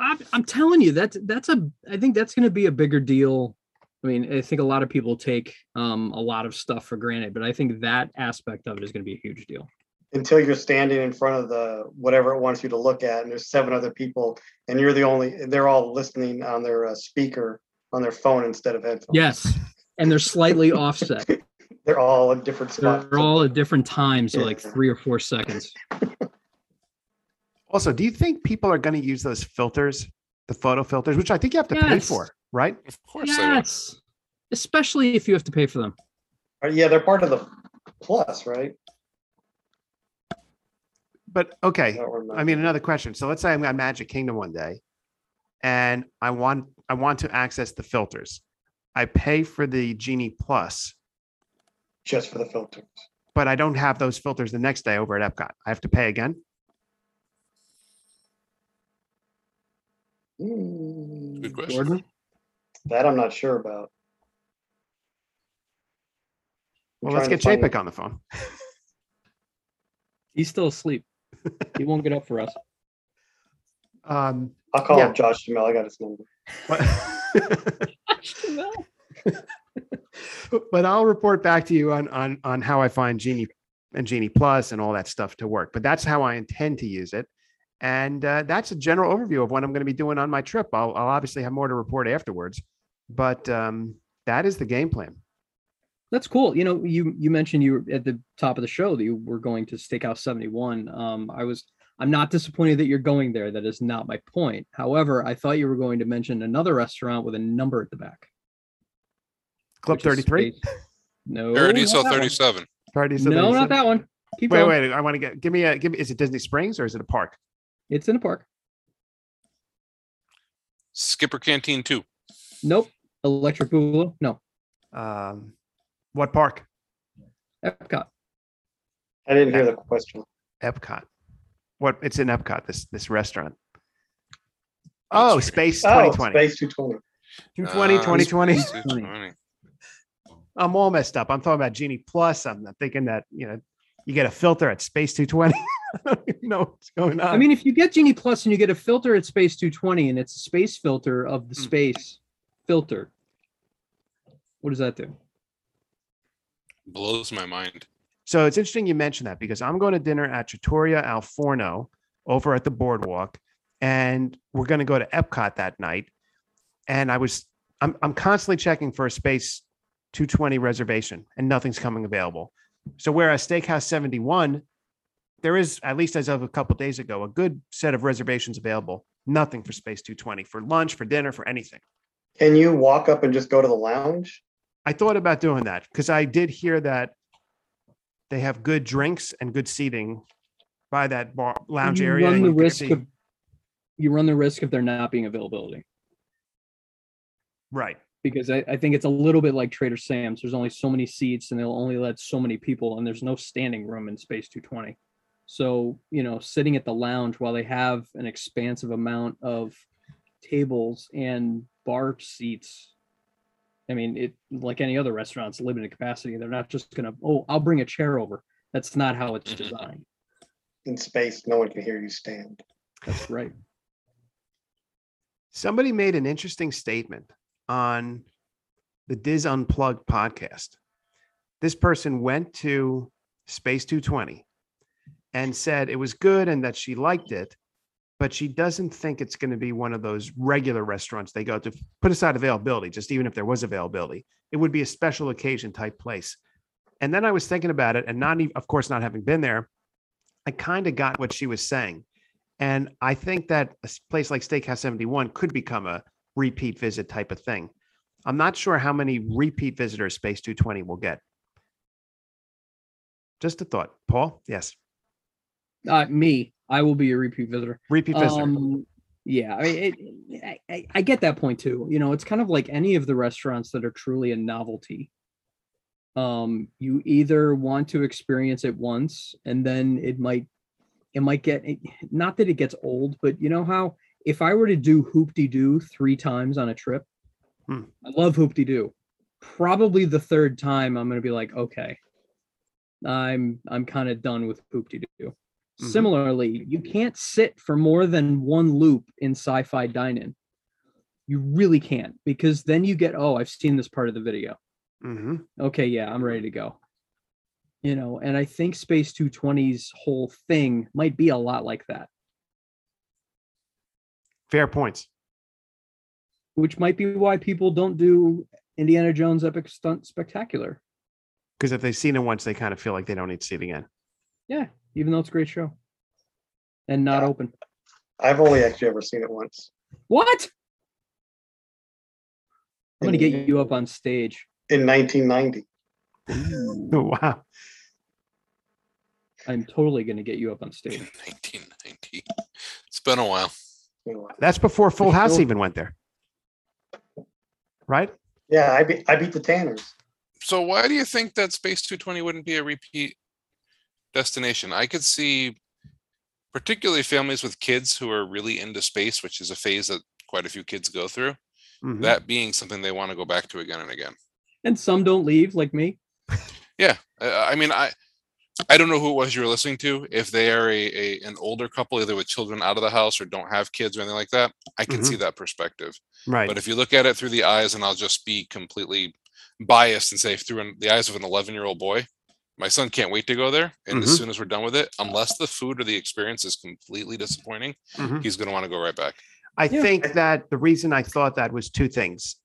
I'm, I'm telling you, that's, that's a, I think that's going to be a bigger deal. I mean, I think a lot of people take um, a lot of stuff for granted, but I think that aspect of it is going to be a huge deal. Until you're standing in front of the whatever it wants you to look at, and there's seven other people, and you're the only, they're all listening on their uh, speaker on their phone instead of headphones. Yes, and they're slightly offset. They're all at different spots. They're all at different times, so yeah. like three or four seconds. Also, do you think people are going to use those filters, the photo filters, which I think you have to yes. pay for? Right? Of course yes. they will. Especially if you have to pay for them. Yeah, they're part of the plus, right? But, okay. I mean, another question. So let's say I'm at Magic Kingdom one day, and I want I want to access the filters. I pay for the Genie Plus. Just for the filters. But I don't have those filters the next day over at Epcot. I have to pay again? Mm, Good question. Jordan? That I'm not sure about. I'm well, let's get Chapek on the phone. He's still asleep. He won't get up for us. Um, I'll call yeah. him Josh Jamel. I got his number. Josh Jamel. But I'll report back to you on on on how I find Genie and Genie Plus and all that stuff to work. But that's how I intend to use it. And uh, that's a general overview of what I'm going to be doing on my trip. I'll, I'll obviously have more to report afterwards, but um, that is the game plan. That's cool. You know, you you mentioned you were at the top of the show that you were going to Steakhouse seventy-one. Um, I was I'm not disappointed that you're going there. That is not my point. However, I thought you were going to mention another restaurant with a number at the back. Club thirty-three. Space... No. thirty, so thirty-seven. thirty, so no, thirty-seven. Not that one. Keep wait, going. wait. I want to get. Give me a. Give me. Is it Disney Springs or is it a park? It's in a park. Skipper Canteen two. Nope. Electric Boogaloo. No. Um, what park? Epcot. I didn't hear the question. Epcot. What? It's in Epcot. This this restaurant. Oh, Space twenty twenty. Oh, Space two twenty. two twenty, uh, twenty twenty. two twenty. I'm all messed up. I'm talking about Genie Plus. I'm thinking that you know you get a filter at Space two twenty. I don't even know what's going on. I mean, if you get Genie Plus and you get a filter at Space two twenty and it's a space filter of the space mm. filter, what does that do? Blows my mind. So it's interesting you mentioned that because I'm going to dinner at Trattoria Al Forno over at the Boardwalk, and we're going to go to Epcot that night. And I was, I'm, I'm constantly checking for a Space two twenty reservation and nothing's coming available. So whereas Steakhouse seventy-one, there is, at least as of a couple of days ago, a good set of reservations available. Nothing for Space two twenty, for lunch, for dinner, for anything. Can you walk up and just go to the lounge? I thought about doing that because I did hear that they have good drinks and good seating by that bar lounge you area. Run the risk of, you run the risk of there not being availability. Right. Because I, I think it's a little bit like Trader Sam's. There's only so many seats and they'll only let so many people, and there's no standing room in Space two twenty. So, you know, sitting at the lounge while they have an expansive amount of tables and bar seats, I mean, it like any other restaurant's limited capacity. They're not just going to, oh, I'll bring a chair over. That's not how it's designed. In space, no one can hear you stand. That's right. Somebody made an interesting statement on the Diz Unplugged podcast. This person went to Space two twenty and said it was good and that she liked it, but she doesn't think it's going to be one of those regular restaurants they go to. Put aside availability, just even if there was availability, it would be a special occasion type place. And then I was thinking about it, and not even, of course, not having been there, I kind of got what she was saying. And I think that a place like Steakhouse seventy-one could become a repeat visit type of thing. I'm not sure how many repeat visitors Space two twenty will get. Just a thought. Paul? Yes. Uh, me, I will be a repeat visitor. Repeat visitor. Um, yeah, I, it, I I get that point too. You know, it's kind of like any of the restaurants that are truly a novelty. Um, you either want to experience it once, and then it might it might get not that it gets old, but you know how if I were to do Hoop-de-Doo three times on a trip, hmm. I love Hoop-de-Doo. Probably the third time, I'm going to be like, okay, I'm I'm kind of done with Hoop-de-Doo. Mm-hmm. Similarly, you can't sit for more than one loop in Sci-Fi Dine-In. You really can't, because then you get, oh, I've seen this part of the video. Mm-hmm. Okay, yeah, I'm ready to go. You know, and I think Space two twenty's whole thing might be a lot like that. Fair points. Which might be why people don't do Indiana Jones Epic Stunt Spectacular. Because if they've seen it once, they kind of feel like they don't need to see it again. Yeah. Even though it's a great show and not yeah. open. I've only actually ever seen it once. What? I'm going to get you up on stage. In nineteen ninety. Wow. I'm totally going to get you up on stage. In nineteen ninety. It's been a while. That's before Full House cool. even went there. Right? Yeah, I beat, I beat the Tanners. So why do you think that Space two twenty wouldn't be a repeat destination? I could see particularly families with kids who are really into space, which is a phase that quite a few kids go through, mm-hmm. that being something they want to go back to again and again. And some don't leave, like me. Yeah. I mean, I I don't know who it was you were listening to. If they are a, a an older couple, either with children out of the house or don't have kids or anything like that, I can mm-hmm. see that perspective. Right. But if you look at it through the eyes, and I'll just be completely biased and say through an, the eyes of an eleven-year-old boy, my son can't wait to go there. And mm-hmm. as soon as we're done with it, unless the food or the experience is completely disappointing, mm-hmm. he's going to want to go right back. I yeah. think that the reason I thought that was two things.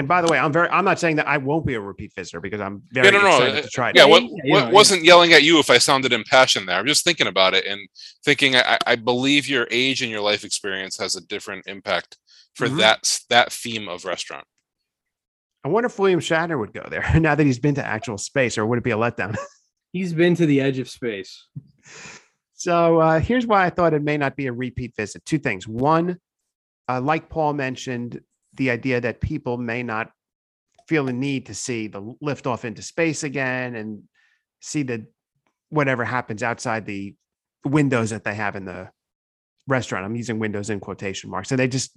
And by the way, I'm very, I'm not saying that I won't be a repeat visitor because I'm very yeah, no, no, excited no. to try it. Yeah, what, what you know, wasn't yeah. yelling at you if I sounded impassioned there. I'm just thinking about it and thinking I, I believe your age and your life experience has a different impact for mm-hmm. that, that theme of restaurant. I wonder if William Shatner would go there now that he's been to actual space, or would it be a letdown? He's been to the edge of space. So uh, here's why I thought it may not be a repeat visit. Two things. One, uh, like Paul mentioned, the idea that people may not feel the need to see the liftoff into space again and see the whatever happens outside the windows that they have in the restaurant. I'm using windows in quotation marks. So they just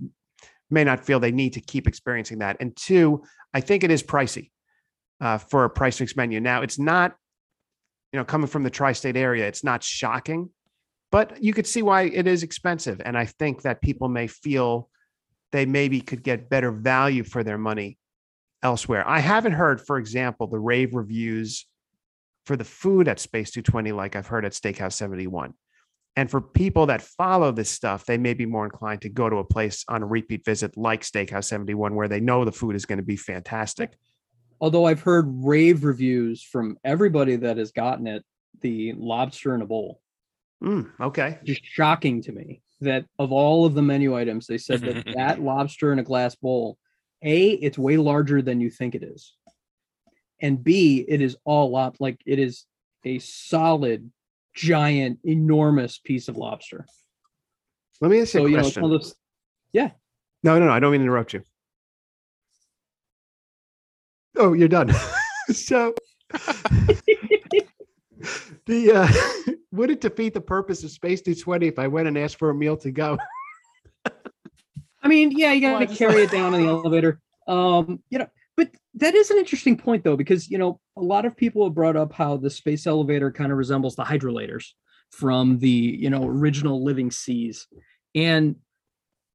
may not feel they need to keep experiencing that. And two, I think it is pricey uh, for a price fixed menu. Now it's not, you know, coming from the tri-state area, it's not shocking, but you could see why it is expensive. And I think that people may feel they maybe could get better value for their money elsewhere. I haven't heard, for example, the rave reviews for the food at Space two twenty, like I've heard at Steakhouse seventy-one. And for people that follow this stuff, they may be more inclined to go to a place on a repeat visit like Steakhouse seventy-one, where they know the food is going to be fantastic. Although I've heard rave reviews from everybody that has gotten it, the lobster in a bowl. Mm, okay. Just shocking to me that of all of the menu items, they said that that lobster in a glass bowl, A, it's way larger than you think it is. And B, it is all lob, like it is a solid, giant, enormous piece of lobster. Let me ask you so, a you question. Know, it's one of those, yeah. No, no, no. I don't mean to interrupt you. Oh, you're done. So the uh, would it defeat the purpose of Space two twenty if I went and asked for a meal to go? I mean, yeah, you gotta carry it down in the elevator. Um, you know, but that is an interesting point though, because you know, a lot of people have brought up how the space elevator kind of resembles the hydrolators from the you know original Living Seas. And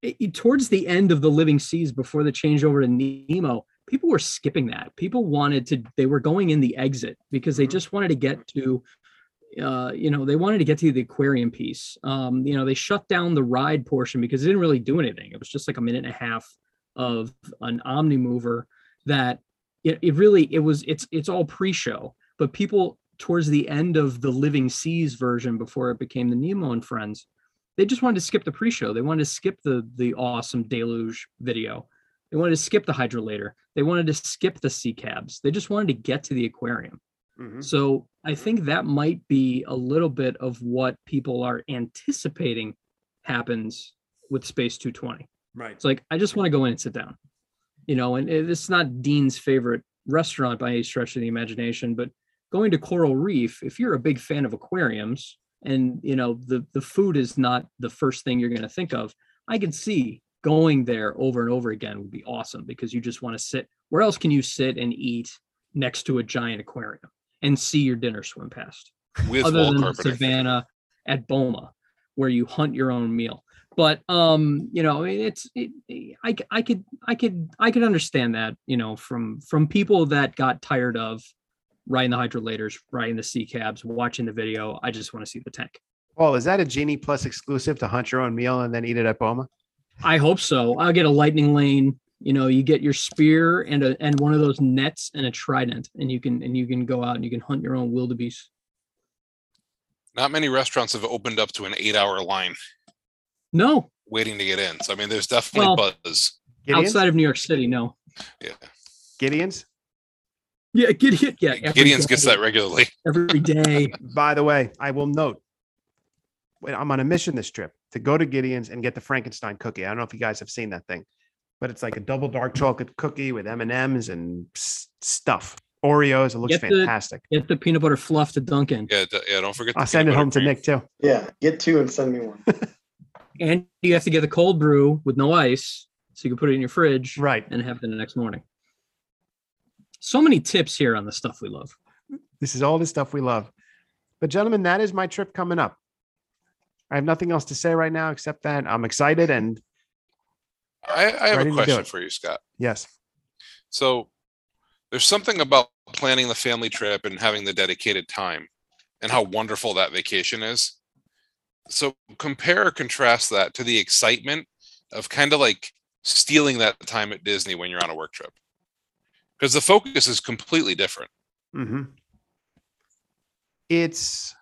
it, it, towards the end of the Living Seas, before the changeover to Nemo, people were skipping that. People wanted to, they were going in the exit because they just wanted to get to, uh, you know, they wanted to get to the aquarium piece. Um, you know, they shut down the ride portion because it didn't really do anything. It was just like a minute and a half of an Omnimover that it, it really, it was, it's, it's all pre-show, but people towards the end of the Living Seas version before it became the Nemo and Friends, they just wanted to skip the pre-show. They wanted to skip the, the awesome deluge video. They wanted to skip the hydrolator. They wanted to skip the sea cabs. They just wanted to get to the aquarium. Mm-hmm. So I think that might be a little bit of what people are anticipating happens with Space two twenty. Right. It's like, I just want to go in and sit down, you know, and it's not Dean's favorite restaurant by any stretch of the imagination, but going to Coral Reef, if you're a big fan of aquariums and, you know, the, the food is not the first thing you're going to think of, I can see going there over and over again would be awesome because you just want to sit. Where else can you sit and eat next to a giant aquarium and see your dinner swim past? With other than carpeting. Savannah at Boma, where you hunt your own meal. But um, you know, it's it, I I could I could I could understand that you know from from people that got tired of riding the hydrolators, riding the sea cabs, watching the video. I just want to see the tank. Paul, is that a Genie Plus exclusive to hunt your own meal and then eat it at Boma? I hope so. I'll get a Lightning Lane. You know, you get your spear and a and one of those nets and a trident, and you can and you can go out and you can hunt your own wildebeest. Not many restaurants have opened up to an eight-hour line. No, waiting to get in. So I mean, there's definitely well, buzz Gideon's? Outside of New York City. No, yeah, Gideon's. Yeah, Gideon. Yeah, Gideon's day, gets that regularly every day. By the way, I will note, I'm on a mission this trip to go to Gideon's and get the Frankenstein cookie. I don't know if you guys have seen that thing, but it's like a double dark chocolate cookie with M and M's and stuff. Oreos. It looks get the, fantastic. Get the peanut butter fluff to dunk in. Yeah, yeah don't forget. I'll send it home cream. To Nick too. Yeah, get two and send me one. And you have to get the cold brew with no ice so you can put it in your fridge right. and have it the next morning. So many tips here on the stuff we love. This is all the stuff we love. But gentlemen, that is my trip coming up. I have nothing else to say right now except that I'm excited. And I, I have a question for you, Scott. Yes. So there's something about planning the family trip and having the dedicated time and how wonderful that vacation is. So compare or contrast that to the excitement of kind of like stealing that time at Disney when you're on a work trip, because the focus is completely different. Mm-hmm. It's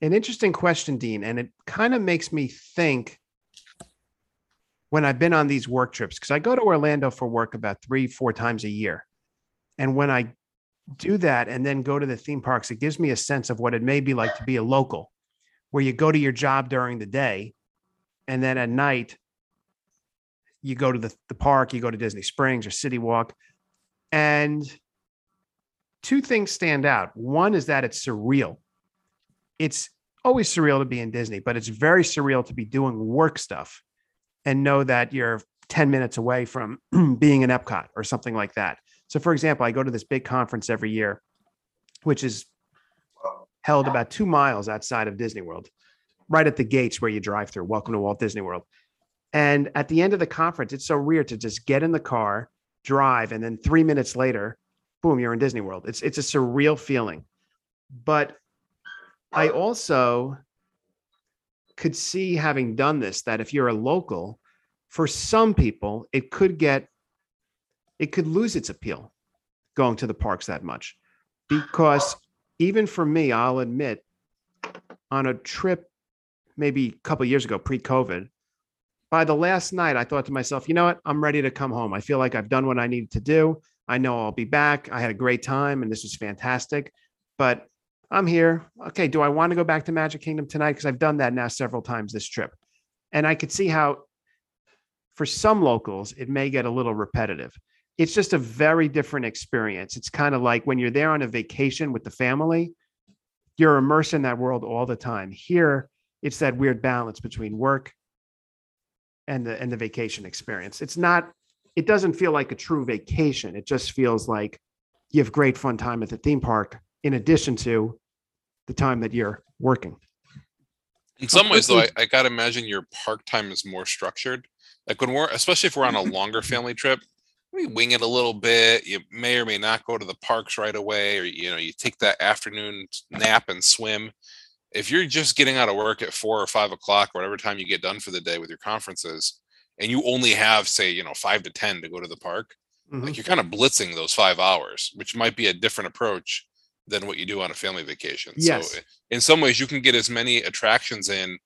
an interesting question, Dean, and it kind of makes me think when I've been on these work trips, because I go to Orlando for work about three, four times a year. And when I do that and then go to the theme parks, it gives me a sense of what it may be like to be a local, where you go to your job during the day and then at night you go to the, the park, you go to Disney Springs or City Walk. And two things stand out. One is that it's surreal. It's always surreal to be in Disney, but it's very surreal to be doing work stuff and know that you're ten minutes away from being in Epcot or something like that. So for example, I go to this big conference every year, which is held about two miles outside of Disney World, right at the gates where you drive through. Welcome to Walt Disney World. And at the end of the conference, it's so weird to just get in the car, drive, and then three minutes later, boom, you're in Disney World. It's it's a surreal feeling. But I also could see, having done this, that if you're a local, for some people, it could get, it could lose its appeal going to the parks that much. Because even for me, I'll admit, on a trip maybe a couple of years ago, pre-COVID, by the last night, I thought to myself, you know what? I'm ready to come home. I feel like I've done what I needed to do. I know I'll be back. I had a great time and this was fantastic, but I'm here. Okay, do I want to go back to Magic Kingdom tonight? Because I've done that now several times this trip. And I could see how for some locals, it may get a little repetitive. It's just a very different experience. It's kind of like when you're there on a vacation with the family, you're immersed in that world all the time. Here, it's that weird balance between work and the and the vacation experience. It's not, it doesn't feel like a true vacation. It just feels like you have great fun time at the theme park in addition to the time that you're working. In some ways, though, I, I got to imagine your park time is more structured. Like when we're, especially if we're on a longer family trip, we wing it a little bit. You may or may not go to the parks right away, or, you know, you take that afternoon nap and swim. If you're just getting out of work at four or five o'clock, whatever time you get done for the day with your conferences, and you only have, say, you know, five to ten to go to the park, mm-hmm. like you're kind of blitzing those five hours, which might be a different approach than what you do on a family vacation. Yes. So in some ways, you can get as many attractions in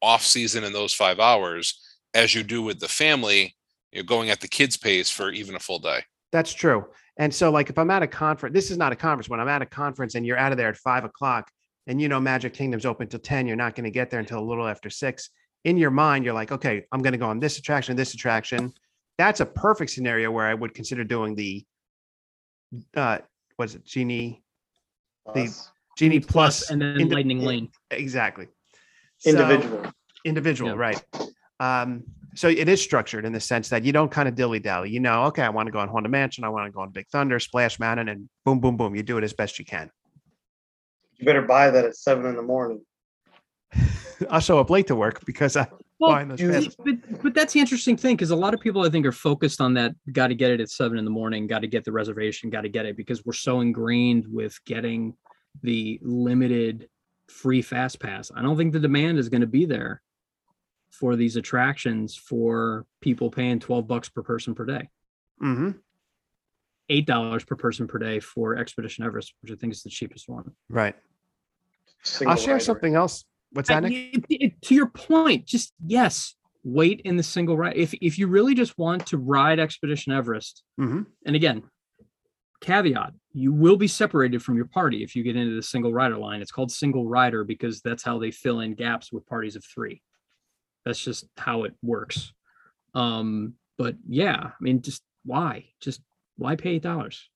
off season in those five hours as you do with the family, you're going at the kids' pace for even a full day. That's true. And so like if I'm at a conference, this is not a conference, when I'm at a conference and you're out of there at five o'clock and you know Magic Kingdom's open till ten, you're not going to get there until a little after six. In your mind, you're like, okay, I'm going to go on this attraction, this attraction. That's a perfect scenario where I would consider doing the, uh, what is it, Genie? The Genie Plus, Plus and then indi- Lightning Lane. Exactly. So, individual. Individual, yeah. Right. Um, so it is structured in the sense that you don't kind of dilly-dally. You know, okay, I want to go on Haunted Mansion. I want to go on Big Thunder, Splash Mountain, and boom, boom, boom. You do it as best you can. You better buy that at seven in the morning. I'll show up late to work because I well, buy those passes. But, but that's the interesting thing, because a lot of people, I think, are focused on that. Got to get it at seven in the morning. Got to get the reservation. Got to get it, because we're so ingrained with getting the limited free fast pass. I don't think the demand is going to be there for these attractions for people paying twelve bucks per person per day. Mm-hmm. eight dollars per person per day for Expedition Everest, which I think is the cheapest one. Right. Single I'll share rider. Something else. What's that, Nick? To your point, just yes, wait in the single ride. If if you really just want to ride Expedition Everest, mm-hmm. and again, caveat, you will be separated from your party if you get into the single rider line. It's called single rider because that's how they fill in gaps with parties of three. That's just how it works. Um, but yeah, I mean, just why? Just why pay eight dollars?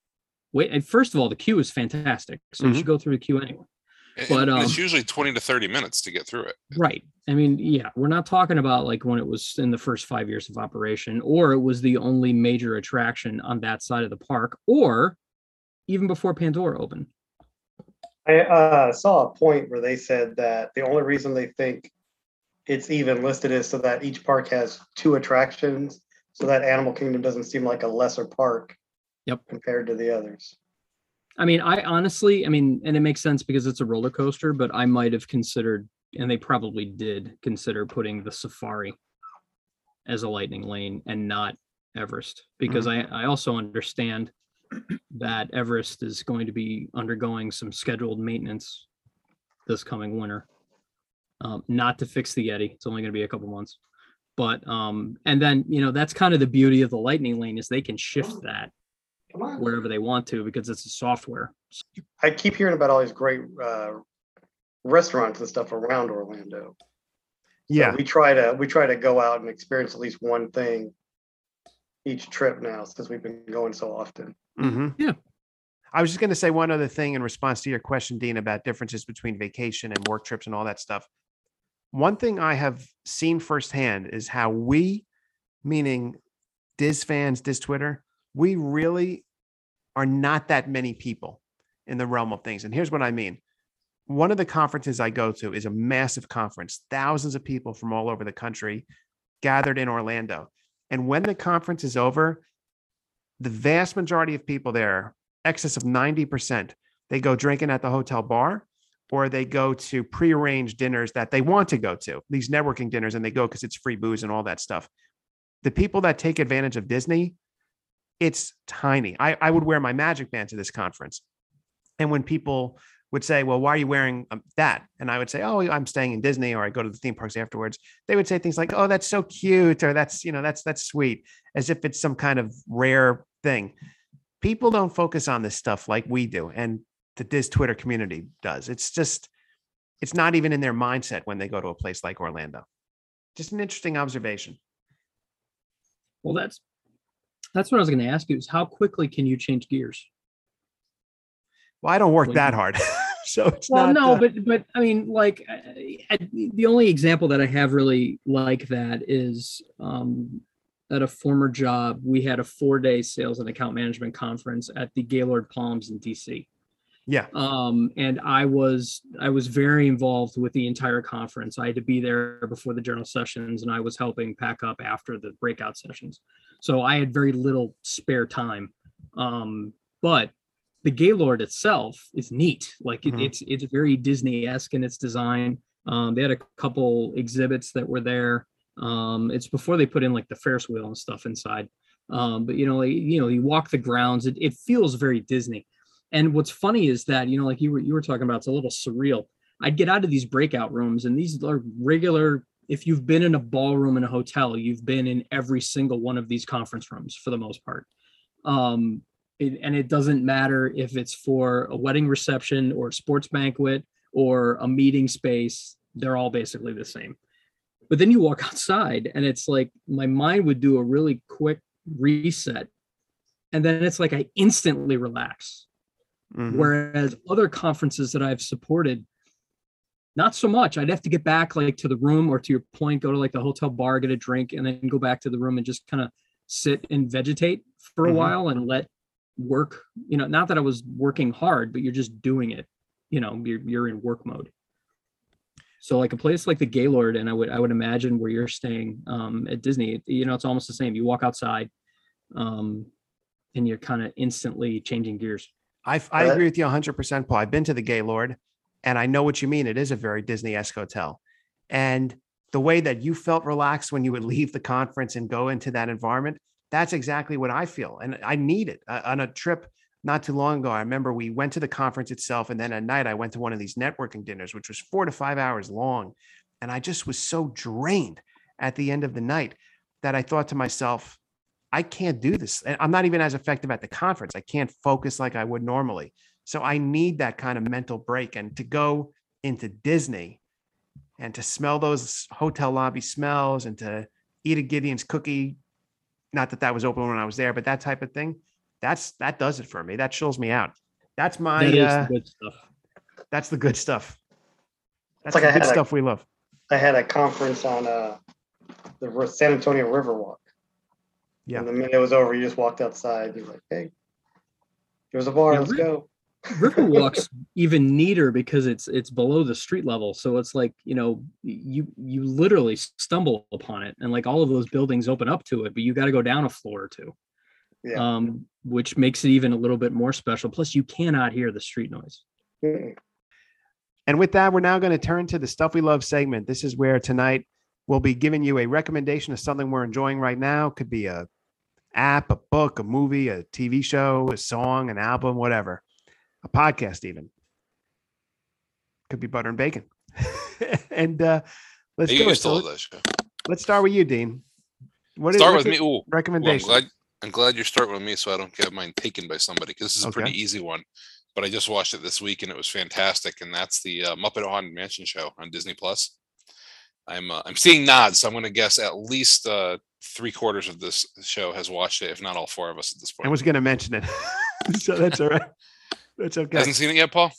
Wait, and first of all, the queue is fantastic. So mm-hmm. you should go through the queue anyway. But um, it's usually twenty to thirty minutes to get through it. Right. I mean, yeah, we're not talking about like when it was in the first five years of operation, or it was the only major attraction on that side of the park, or even before Pandora opened. I uh, saw a point where they said that the only reason they think it's even listed is so that each park has two attractions, so that Animal Kingdom doesn't seem like a lesser park yep. compared to the others. I mean, I honestly, I mean, and it makes sense because it's a roller coaster, but I might have considered, and they probably did consider, putting the safari as a Lightning Lane and not Everest, because mm-hmm. I, I also understand that Everest is going to be undergoing some scheduled maintenance this coming winter. Um, not to fix the Yeti. It's only going to be a couple months. But, um, and then, you know, that's kind of the beauty of the Lightning Lane is they can shift that wherever they want to because it's a software. I keep hearing about all these great uh, restaurants and stuff around Orlando. Yeah. So we try to, we try to go out and experience at least one thing each trip now since we've been going so often. Mm-hmm. Yeah. I was just going to say one other thing in response to your question, Dean, about differences between vacation and work trips and all that stuff. One thing I have seen firsthand is how we, meaning Diz fans, Diz Twitter, we really are not that many people in the realm of things. And here's what I mean. One of the conferences I go to is a massive conference, thousands of people from all over the country gathered in Orlando. And when the conference is over, the vast majority of people there, excess of ninety percent, they go drinking at the hotel bar, or they go to prearranged dinners that they want to go to, these networking dinners, and they go because it's free booze and all that stuff. The people that take advantage of Disney, it's tiny. I, I would wear my Magic Band to this conference. And when people would say, well, why are you wearing that? And I would say, oh, I'm staying in Disney, or I go to the theme parks afterwards. They would say things like, oh, that's so cute, or that's, you know, that's, that's sweet, as if it's some kind of rare thing. People don't focus on this stuff like we do. And the Diz Twitter community does. It's just, it's not even in their mindset when they go to a place like Orlando. Just an interesting observation. Well, that's, that's what I was going to ask you, is how quickly can you change gears? Well, I don't work like, that hard. so it's well, not, no, uh... but, but I mean, like I, the only example that I have really like that is, um, at a former job, we had a four-day sales and account management conference at the Gaylord Palms in D C. Yeah. Um, and I was I was very involved with the entire conference. I had to be there before the general sessions, and I was helping pack up after the breakout sessions. So I had very little spare time. Um, but the Gaylord itself is neat. Like it, mm-hmm. it's it's very Disney-esque in its design. Um, they had a couple exhibits that were there. Um, it's before they put in like the Ferris wheel and stuff inside. Um, but you know, like, you know, you walk the grounds, it, it feels very Disney. And what's funny is that, you know, like you were, you were talking about, it's a little surreal. I'd get out of these breakout rooms, and these are regular, if you've been in a ballroom in a hotel, you've been in every single one of these conference rooms for the most part. Um, it, and it doesn't matter if it's for a wedding reception or a sports banquet or a meeting space, they're all basically the same. But then you walk outside, and it's like my mind would do a really quick reset. And then it's like I instantly relax. Mm-hmm. Whereas other conferences that I've supported, not so much. I'd have to get back like to the room, or to your point, go to like the hotel bar, get a drink, and then go back to the room and just kind of sit and vegetate for a mm-hmm. while and let work, you know, not that I was working hard, but you're just doing it, you know, you're, you're in work mode. So like a place like the Gaylord, and I would I would imagine where you're staying um, at Disney, you know, it's almost the same. You walk outside um, and you're kind of instantly changing gears. I, I agree with you one hundred percent, Paul. I've been to the Gaylord, and I know what you mean. It is a very Disney-esque hotel. And the way that you felt relaxed when you would leave the conference and go into that environment, that's exactly what I feel. And I need it. Uh, on a trip not too long ago, I remember we went to the conference itself, and then at night I went to one of these networking dinners, which was four to five hours long. And I just was so drained at the end of the night that I thought to myself, I can't do this. And I'm not even as effective at the conference. I can't focus like I would normally. So I need that kind of mental break. And to go into Disney and to smell those hotel lobby smells and to eat a Gideon's cookie, not that that was open when I was there, but that type of thing, that's that does it for me. That chills me out. That's my that is uh, the good stuff. That's the good stuff. That's like the I good stuff a, we love. I had a conference on uh, the San Antonio Riverwalk. Yeah. And the minute it was over, you just walked outside. You're like, hey, here's a bar. Yeah, let's really, go. Riverwalk's even neater because it's it's below the street level, so it's like, you know, you you literally stumble upon it, and like all of those buildings open up to it, but you got to go down a floor or two. Yeah. Um, which makes it even a little bit more special. Plus, you cannot hear the street noise. And with that, we're now going to turn to the Stuff We Love segment. This is where tonight we'll be giving you a recommendation of something we're enjoying right now. It could be a app, a book, a movie, a T V show, a song, an album, whatever. A podcast even. Could be Butter and Bacon. and uh, let's, do it. So let's, let's start with you, Dean. What start is with me. Recommendation? Well, I'm glad- I'm glad you're starting with me so I don't get mine taken by somebody, because this is okay. A pretty easy one, but I just watched it this week and it was fantastic. And that's the uh, Muppet Haunted Mansion show on Disney Plus. I'm uh, I'm seeing nods, so I'm going to guess at least uh, three quarters of this show has watched it, if not all four of us at this point. I was going to mention it, so that's all right. That's okay. Hasn't seen it yet, Paul?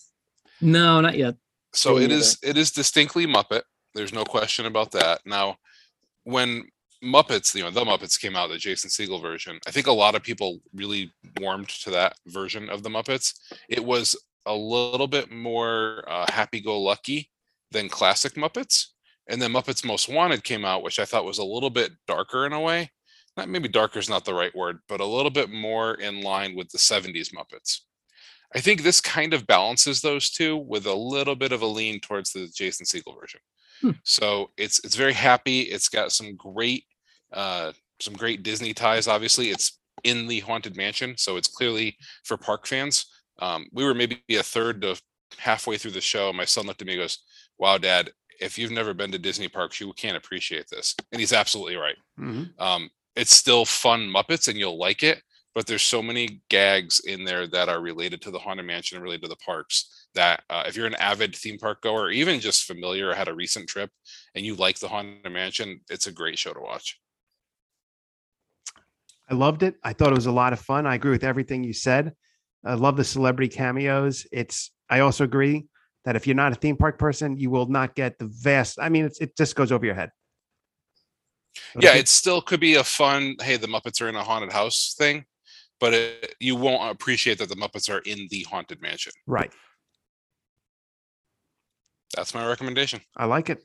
No, not yet. So it is, it is distinctly Muppet. There's no question about that. Now, when Muppets, you know, the Muppets came out, the Jason Segel version, I think a lot of people really warmed to that version of the Muppets. It was a little bit more uh, happy-go-lucky than classic Muppets. And then Muppets Most Wanted came out, which I thought was a little bit darker in a way. Not, maybe darker is not the right word, but a little bit more in line with the seventies Muppets. I think this kind of balances those two with a little bit of a lean towards the Jason Segel version. Hmm. So it's it's very happy. It's got some great Uh, some great Disney ties. Obviously, it's in the Haunted Mansion, so it's clearly for park fans. Um, we were maybe a third to halfway through the show. My son looked at me and goes, "Wow, Dad, if you've never been to Disney parks, you can't appreciate this." And he's absolutely right. Mm-hmm. Um, it's still fun Muppets, and you'll like it, but there's so many gags in there that are related to the Haunted Mansion and related to the parks that uh, if you're an avid theme park goer, or even just familiar or had a recent trip and you like the Haunted Mansion, it's a great show to watch. I loved it. I thought it was a lot of fun. I agree with everything you said. I love the celebrity cameos. It's, I also agree that if you're not a theme park person, you will not get the vast, I mean, it's, it just goes over your head. Okay. Yeah, it still could be a fun, hey, the Muppets are in a haunted house thing, but it, you won't appreciate that the Muppets are in the Haunted Mansion. Right. That's my recommendation. I like it.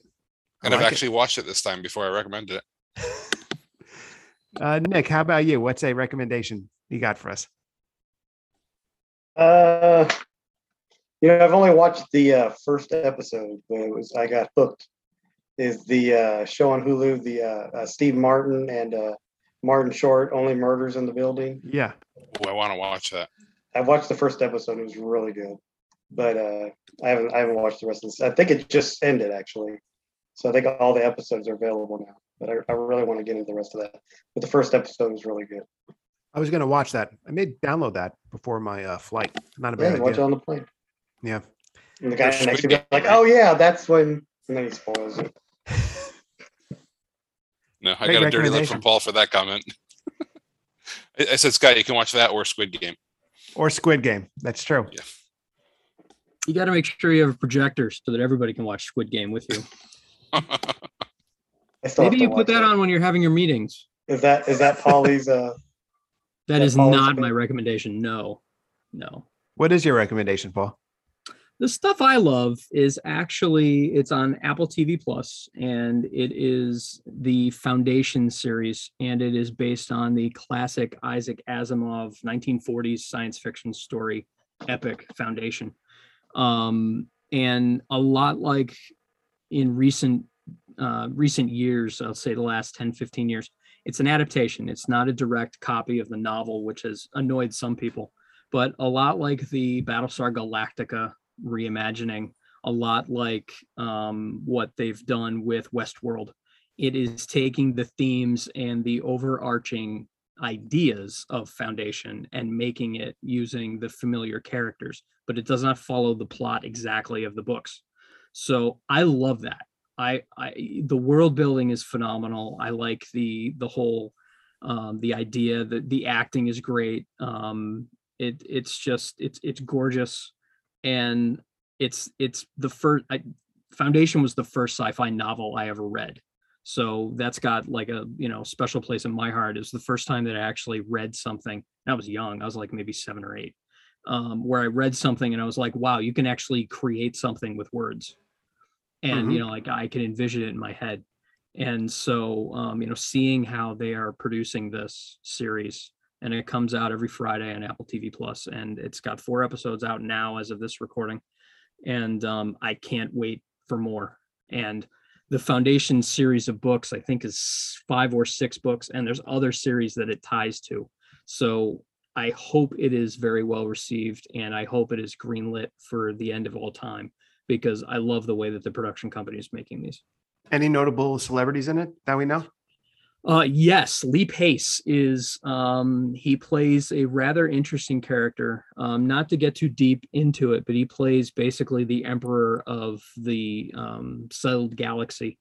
I and like I've actually it. watched it this time before I recommended it. Uh, Nick, how about you? What's a recommendation you got for us? Uh, you know, I've only watched the uh, first episode, but it was I got hooked. Is the uh, show on Hulu, the uh, uh, Steve Martin and uh, Martin Short, Only Murders in the Building? Yeah, oh, I want to watch that. I watched the first episode; it was really good, but uh, I haven't I haven't watched the rest of this. I think it just ended actually, so I think all the episodes are available now. But I, I really want to get into the rest of that. But the first episode was really good. I was going to watch that. I may download that before my uh, flight. Not a bad yeah, idea. Watch it on the plane. Yeah. And the guy There's next to me like, "Oh yeah, that's when," and then he spoils it. No, I Great got a dirty look from Paul for that comment. I, I said, Scott, you can watch that or Squid Game. Or Squid Game. That's true. Yeah. You got to make sure you have a projector so that everybody can watch Squid Game with you. Maybe you put that, that on when you're having your meetings. Is that is that Polly's? Uh, that, that is Polly's not thing? My recommendation. No, no. What is your recommendation, Paul? The Stuff I Love is actually, it's on Apple T V Plus, and it is the Foundation series, and it is based on the classic Isaac Asimov nineteen forties science fiction story epic Foundation, um, and a lot like in recent. Uh, recent years, I'll say the last ten, fifteen years, it's an adaptation. It's not a direct copy of the novel, which has annoyed some people, but a lot like the Battlestar Galactica reimagining, a lot like um, what they've done with Westworld. It is taking the themes and the overarching ideas of Foundation and making it using the familiar characters, but it does not follow the plot exactly of the books. So I love that. I, I the world building is phenomenal. I like the the whole um, the idea that the acting is great. Um, it it's just it's it's gorgeous, and it's it's the first I, Foundation was the first sci-fi novel I ever read, so that's got like a you know special place in my heart. It was the first time that I actually read something. And I was young. I was like maybe seven or eight, um, where I read something and I was like, wow, you can actually create something with words. And, mm-hmm. you know, like I can envision it in my head. And so, um, you know, seeing how they are producing this series, and it comes out every Friday on Apple T V Plus, and it's got four episodes out now as of this recording. And um, I can't wait for more. And the Foundation series of books, I think, is five or six books, and there's other series that it ties to. So I hope it is very well received, and I hope it is greenlit for the end of all time, because I love the way that the production company is making these. Any notable celebrities in it that we know? Uh, yes, Lee Pace is, um, he plays a rather interesting character, um, not to get too deep into it, but he plays basically the emperor of the um, settled galaxy.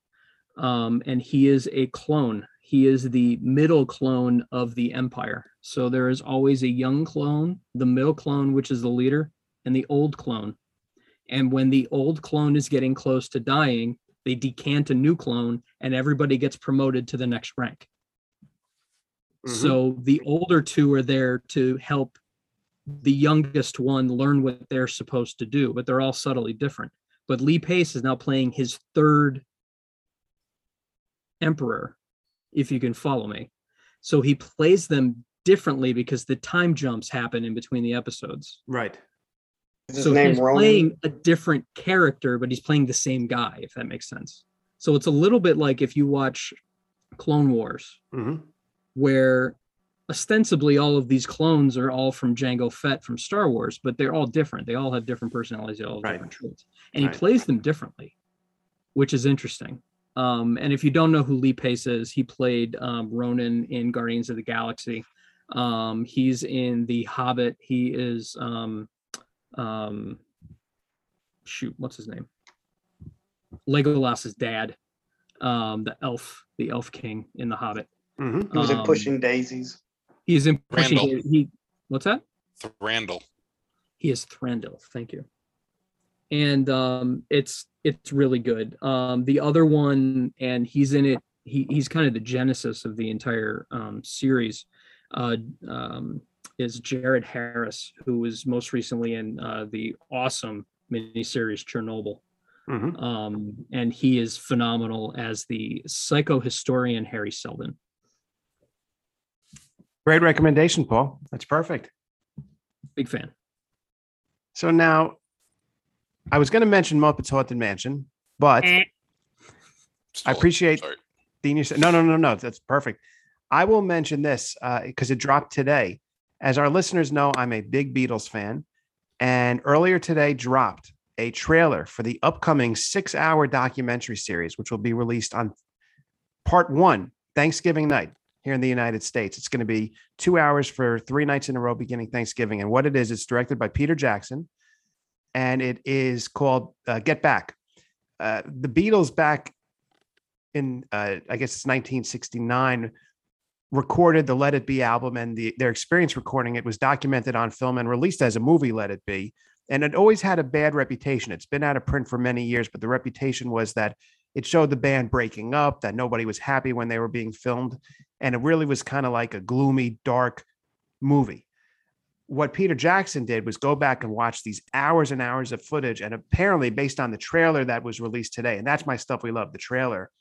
Um, and he is a clone. He is the middle clone of the empire. So there is always a young clone, the middle clone, which is the leader, and the old clone. And when the old clone is getting close to dying, they decant a new clone and everybody gets promoted to the next rank. Mm-hmm. So the older two are there to help the youngest one learn what they're supposed to do, but they're all subtly different. But Lee Pace is now playing his third emperor, if you can follow me. So he plays them differently because the time jumps happen in between the episodes. Right. Is so he's Roman? Playing a different character, but he's playing the same guy, if that makes sense. So it's a little bit like if you watch Clone Wars, mm-hmm. where ostensibly all of these clones are all from Jango Fett from Star Wars, but they're all different. They all have different personalities, they all have right. different traits. And right. he plays them differently, which is interesting. Um, and if you don't know who Lee Pace is, he played um, Ronan in Guardians of the Galaxy. Um, he's in The Hobbit. He is... Um, Um, shoot, what's his name? Legolas's dad, um, the elf, the elf king in The Hobbit. Mm-hmm. He was um, in Pushing Daisies. He is in Pushing Daisies. He, what's that? Thranduil. He is Thranduil. Thank you. And um, it's it's really good. Um, the other one, and he's in it. He he's kind of the genesis of the entire um, series. Uh, um, is Jared Harris, who was most recently in uh, the awesome miniseries Chernobyl. Mm-hmm. Um, and he is phenomenal as the psychohistorian Harry Seldon. Great recommendation, Paul. That's perfect. Big fan. So now, I was going to mention Muppets Haunted Mansion, but I appreciate the new... No, no, no, no. That's perfect. I will mention this because uh, it dropped today. As our listeners know, I'm a big Beatles fan, and earlier today dropped a trailer for the upcoming six-hour documentary series, which will be released on part one, Thanksgiving night here in the United States. It's going to be two hours for three nights in a row beginning Thanksgiving. And what it is, it's directed by Peter Jackson, and it is called uh, Get Back. Uh, the Beatles back in, uh, I guess it's nineteen sixty-nine, recorded the Let It Be album, and the, their experience recording it was documented on film and released as a movie, Let It Be. And it always had a bad reputation. It's been out of print for many years, but the reputation was that it showed the band breaking up, that nobody was happy when they were being filmed. And it really was kind of like a gloomy, dark movie. What Peter Jackson did was go back and watch these hours and hours of footage. And apparently based on the trailer that was released today, and that's my stuff we love, the trailer,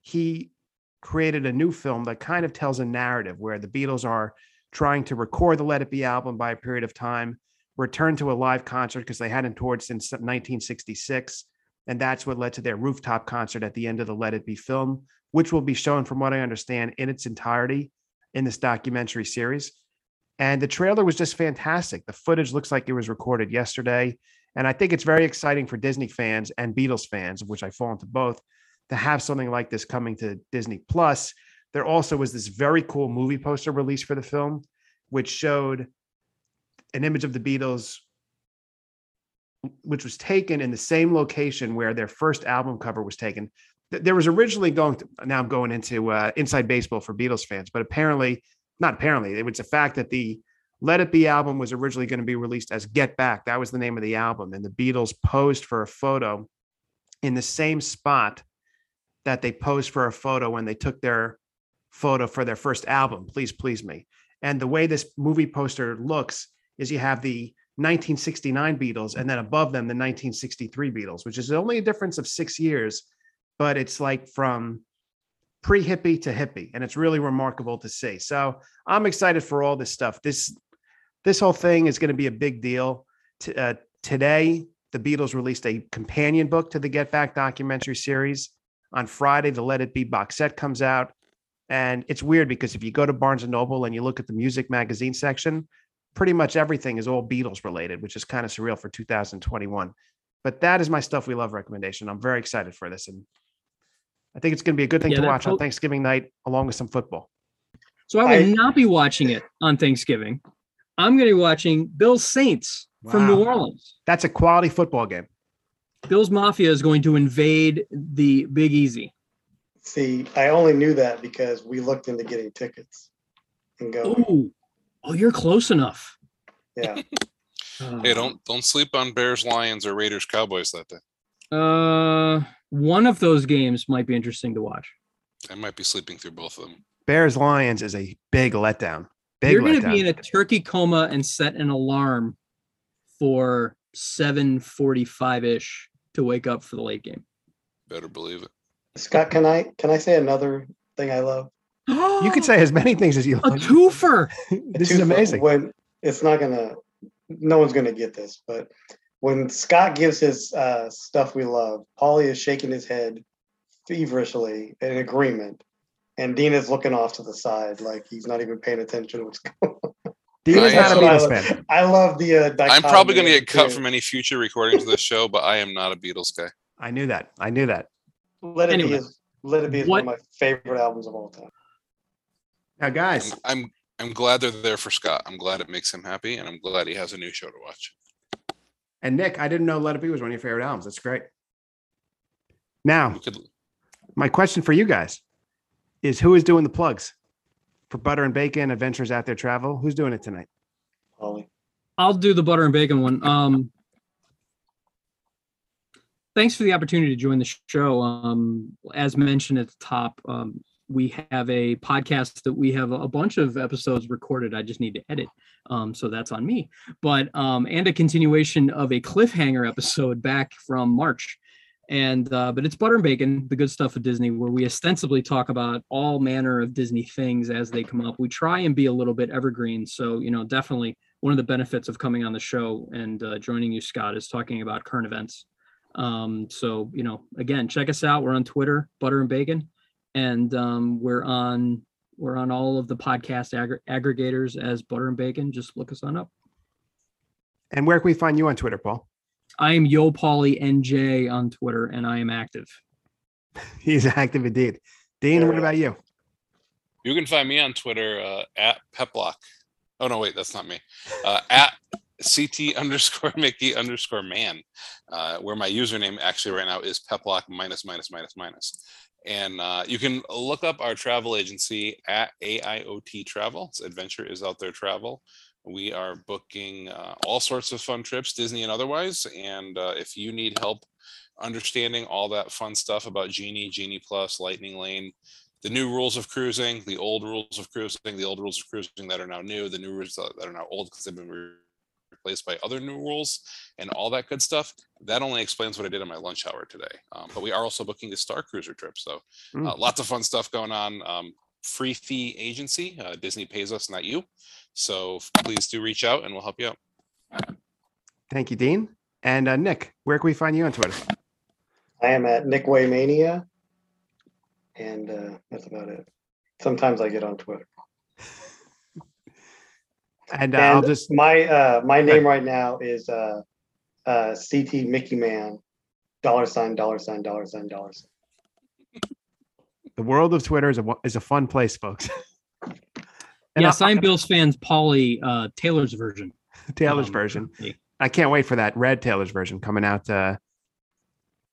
he created a new film that kind of tells a narrative where the Beatles are trying to record the Let It Be album by a period of time, return to a live concert because they hadn't toured since nineteen sixty-six. And that's what led to their rooftop concert at the end of the Let It Be film, which will be shown, from what I understand, in its entirety in this documentary series. And the trailer was just fantastic. The footage looks like it was recorded yesterday. And I think it's very exciting for Disney fans and Beatles fans, of which I fall into both, to have something like this coming to Disney Plus. There also was this very cool movie poster released for the film, which showed an image of the Beatles, which was taken in the same location where their first album cover was taken. There was originally going to, now I'm going into uh, inside baseball for Beatles fans, but apparently, not apparently, it was a fact that the Let It Be album was originally going to be released as Get Back. That was the name of the album. And the Beatles posed for a photo in the same spot that they posed for a photo when they took their photo for their first album, Please Please Me. And the way this movie poster looks is you have the nineteen sixty-nine Beatles, and then above them the nineteen sixty-three Beatles, which is only a difference of six years, but it's like from pre-hippie to hippie, and it's really remarkable to see. So I'm excited for all this stuff. This this whole thing is going to be a big deal. T- uh, today, the Beatles released a companion book to the Get Back documentary series. On Friday, the Let It Be box set comes out, and it's weird because if you go to Barnes and Noble and you look at the music magazine section, pretty much everything is all Beatles related, which is kind of surreal for two thousand twenty-one. But that is my Stuff We Love recommendation. I'm very excited for this. And I think it's going to be a good thing yeah, to watch po- on Thanksgiving night, along with some football. So I will I, not be watching it on Thanksgiving. I'm going to be watching Bill's Saints wow. from New Orleans. That's a quality football game. Bill's Mafia is going to invade the Big Easy. See, I only knew that because we looked into getting tickets and going. Ooh. Oh, you're close enough. Yeah. Hey, don't don't sleep on Bears, Lions, or Raiders, Cowboys that day. Uh, one of those games might be interesting to watch. I might be sleeping through both of them. Bears, Lions is a big letdown. Big you're going to be in a turkey coma and set an alarm for seven forty-five ish to wake up for the late game. Better believe it. Scott, can I can I say another thing I love? You could say as many things as you like. A twofer. This a twofer. Is amazing. When it's not gonna, no one's gonna get this. But when Scott gives his uh, stuff we love, Paulie is shaking his head feverishly in agreement, and Dean is looking off to the side like he's not even paying attention to what's going on. Dean is not a Beatles I fan. I love the. Uh, I'm probably gonna get cut too. From any future recordings of this show, but I am not a Beatles guy. I knew that. I knew that. Let it anyway, be. Is, Let It Be is what? One of my favorite albums of all time. Now, guys, I'm, I'm I'm glad they're there for Scott. I'm glad it makes him happy, and I'm glad he has a new show to watch. And Nick, I didn't know Let It Be was one of your favorite albums. That's great. Now, could... my question for you guys is: who is doing the plugs for Butter and Bacon Adventures Out There Travel? Who's doing it tonight? Ollie. I'll do the Butter and Bacon one. Um, thanks for the opportunity to join the show. Um, as mentioned at the top. Um, We have a podcast that we have a bunch of episodes recorded. I just need to edit. Um, so that's on me. But um, and a continuation of a cliffhanger episode back from March. And uh, but it's Butter and Bacon, the good stuff of Disney, where we ostensibly talk about all manner of Disney things as they come up. We try and be a little bit evergreen. So, you know, definitely one of the benefits of coming on the show and uh, joining you, Scott, is talking about current events. Um, so, you know, again, check us out. We're on Twitter, Butter and Bacon. And um, we're on we're on all of the podcast ag- aggregators as Butter and Bacon. Just look us on up. And where can we find you on Twitter, Paul? I am Yo Pauly N J on Twitter, and I am active. He's active indeed. Dean, what about you? You can find me on Twitter uh, at Peplock. Oh no, wait, that's not me. Uh, at CT underscore Mickey underscore Man, uh, where my username actually right now is Peplock minus minus minus minus. And uh, you can look up our travel agency at A I O T Travel. It's Adventure Is Out There Travel. We are booking uh, all sorts of fun trips, Disney and otherwise. And uh, if you need help understanding all that fun stuff about Genie, Genie Plus, Lightning Lane, the new rules of cruising, the old rules of cruising, the old rules of cruising that are now new, the new rules that are now old because they've been re- replaced by other new rules and all that good stuff. That only explains what I did on my lunch hour today. Um, but we are also booking the Star Cruiser trip. So uh, mm. lots of fun stuff going on. Um, free fee agency. Uh, Disney pays us, not you. So please do reach out and we'll help you out. Thank you, Dean. And uh, Nick, where can we find you on Twitter? I am at Nick Waymania. And uh, that's about it. Sometimes I get on Twitter. And, uh, and I'll just my uh, my name right now is uh, uh, C T Mickey Man, dollar sign, dollar sign, dollar sign, dollar sign. The world of Twitter is a is a fun place, folks. And yes, I'm Bills fans. Paulie uh, Taylor's version. Taylor's um, version. Yeah. I can't wait for that red Taylor's version coming out uh,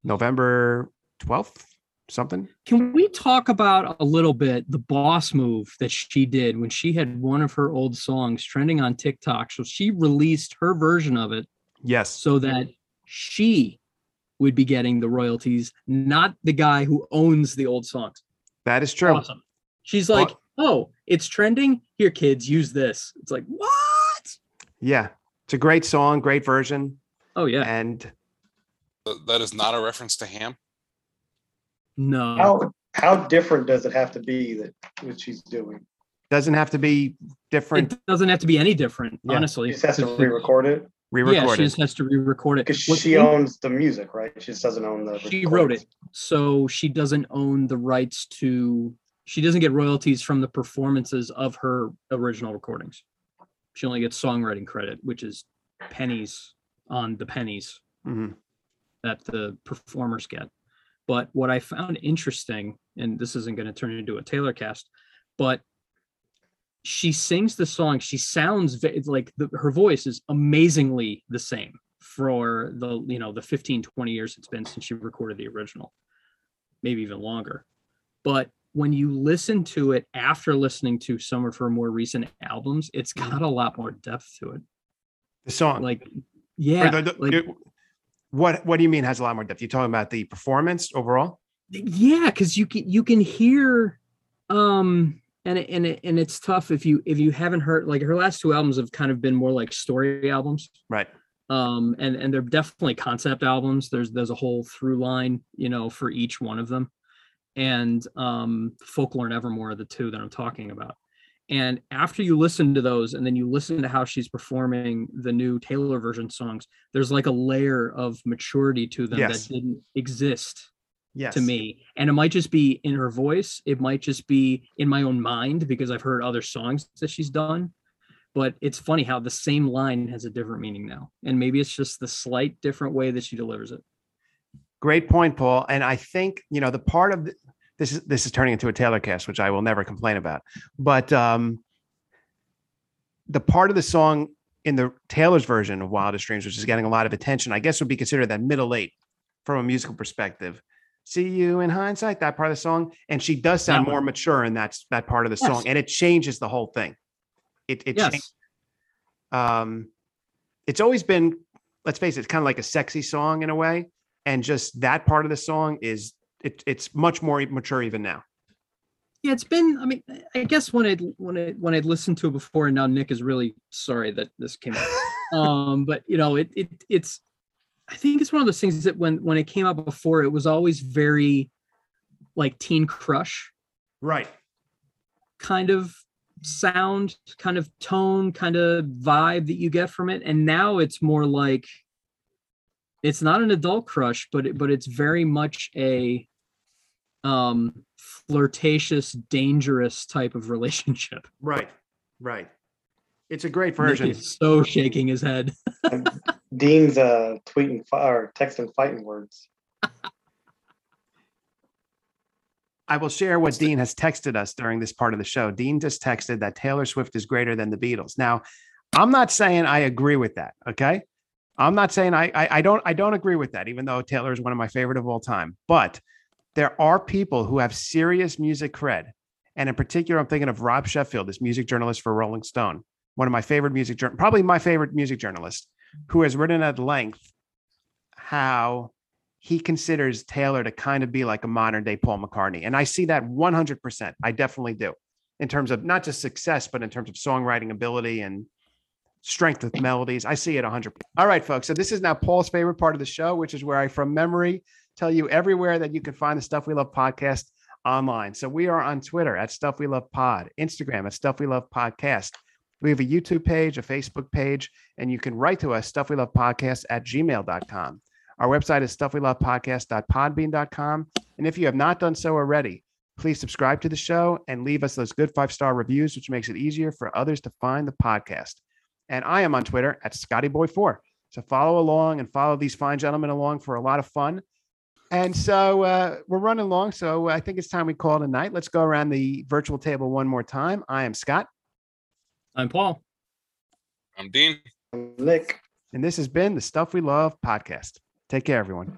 November twelfth. Something. Can we talk about a little bit the boss move that she did when she had one of her old songs trending on TikTok? So she released her version of it. Yes. So that she would be getting the royalties, not the guy who owns the old songs. That is true. Awesome. She's like, well, oh, it's trending. Here, kids, use this. It's like, what? Yeah. It's a great song, great version. Oh yeah. And that is not a reference to ham. No. How how different does it have to be that what she's doing? Doesn't have to be different. It doesn't have to be any different, yeah. honestly. She just has to re-record it. Re-record yeah, it. She just has to re-record it. Because she owns the music, right? She just doesn't own the. She recordings. Wrote it, so she doesn't own the rights to. She doesn't get royalties from the performances of her original recordings. She only gets songwriting credit, which is pennies on the pennies mm-hmm. that the performers get. But what I found interesting, and this isn't going to turn into a Taylor cast, but she sings the song. She sounds like the, her voice is amazingly the same for the, you know, the fifteen, twenty years it's been since she recorded the original, maybe even longer. But when you listen to it after listening to some of her more recent albums, it's got a lot more depth to it. The song, like, yeah, the, the, like, it, what what do you mean has a lot more depth? You talking about the performance overall? Yeah, because you can you can hear, um, and it, and it, and it's tough if you if you haven't heard, like, her last two albums have kind of been more like story albums, right? Um, and and they're definitely concept albums. There's there's a whole through line, you know, for each one of them. And um, Folklore and Evermore are the two that I'm talking about. And after you listen to those, and then you listen to how she's performing the new Taylor version songs, there's like a layer of maturity to them yes. that didn't exist yes. to me. And it might just be in her voice. It might just be in my own mind because I've heard other songs that she's done. But it's funny how the same line has a different meaning now. And maybe it's just the slight different way that she delivers it. Great point, Paul. And I think, you know, the part of the, this is this is turning into a Taylor cast, which I will never complain about. But um, the part of the song in the Taylor's version of Wildest Dreams, which is getting a lot of attention, I guess would be considered that middle eight from a musical perspective. See you in hindsight, that part of the song. And she does sound more mature in that, that part of the yes. song. And it changes the whole thing. It, it yes. changes. Um, it's always been, let's face it, it's kind of like a sexy song in a way. And just that part of the song is it, it's much more mature even now. Yeah, it's been. I mean, I guess when I when I when I'd listened to it before, and now Nick is really sorry that this came up. um, but you know, it it it's. I think it's one of those things that when when it came out before, it was always very, like, Teen Crush, right? Kind of sound, kind of tone, kind of vibe that you get from it, and now it's more like. It's not an adult crush, but it, but it's very much a um, flirtatious, dangerous type of relationship. Right, right. It's a great version. Nick is so shaking his head. Dean's uh, tweeting or texting fighting words. I will share what Dean has texted us during this part of the show. Dean just texted that Taylor Swift is greater than the Beatles. Now, I'm not saying I agree with that. Okay. I'm not saying I, I I don't I don't agree with that, even though Taylor is one of my favorite of all time. But there are people who have serious music cred. And in particular, I'm thinking of Rob Sheffield, this music journalist for Rolling Stone, one of my favorite music, probably my favorite music journalist, who has written at length how he considers Taylor to kind of be like a modern day Paul McCartney. And I see that one hundred percent. I definitely do, in terms of not just success, but in terms of songwriting ability and strength of melodies. I see it one hundred percent. All right, folks. So this is now Paul's favorite part of the show, which is where I, from memory, tell you everywhere that you can find the Stuff We Love podcast online. So we are on Twitter at Stuff We Love Pod, Instagram at Stuff We Love Podcast. We have a YouTube page, a Facebook page, and you can write to us, stuffwelovepodcast at gmail dot com. Our website is stuff we love podcast dot podbean dot com. And if you have not done so already, please subscribe to the show and leave us those good five-star reviews, which makes it easier for others to find the podcast. And I am on Twitter at Scotty Boy four. So follow along and follow these fine gentlemen along for a lot of fun. And so uh, we're running along. So I think it's time we call it a night. Let's go around the virtual table one more time. I am Scott. I'm Paul. I'm Dean. I'm Nick. And this has been the Stuff We Love podcast. Take care, everyone.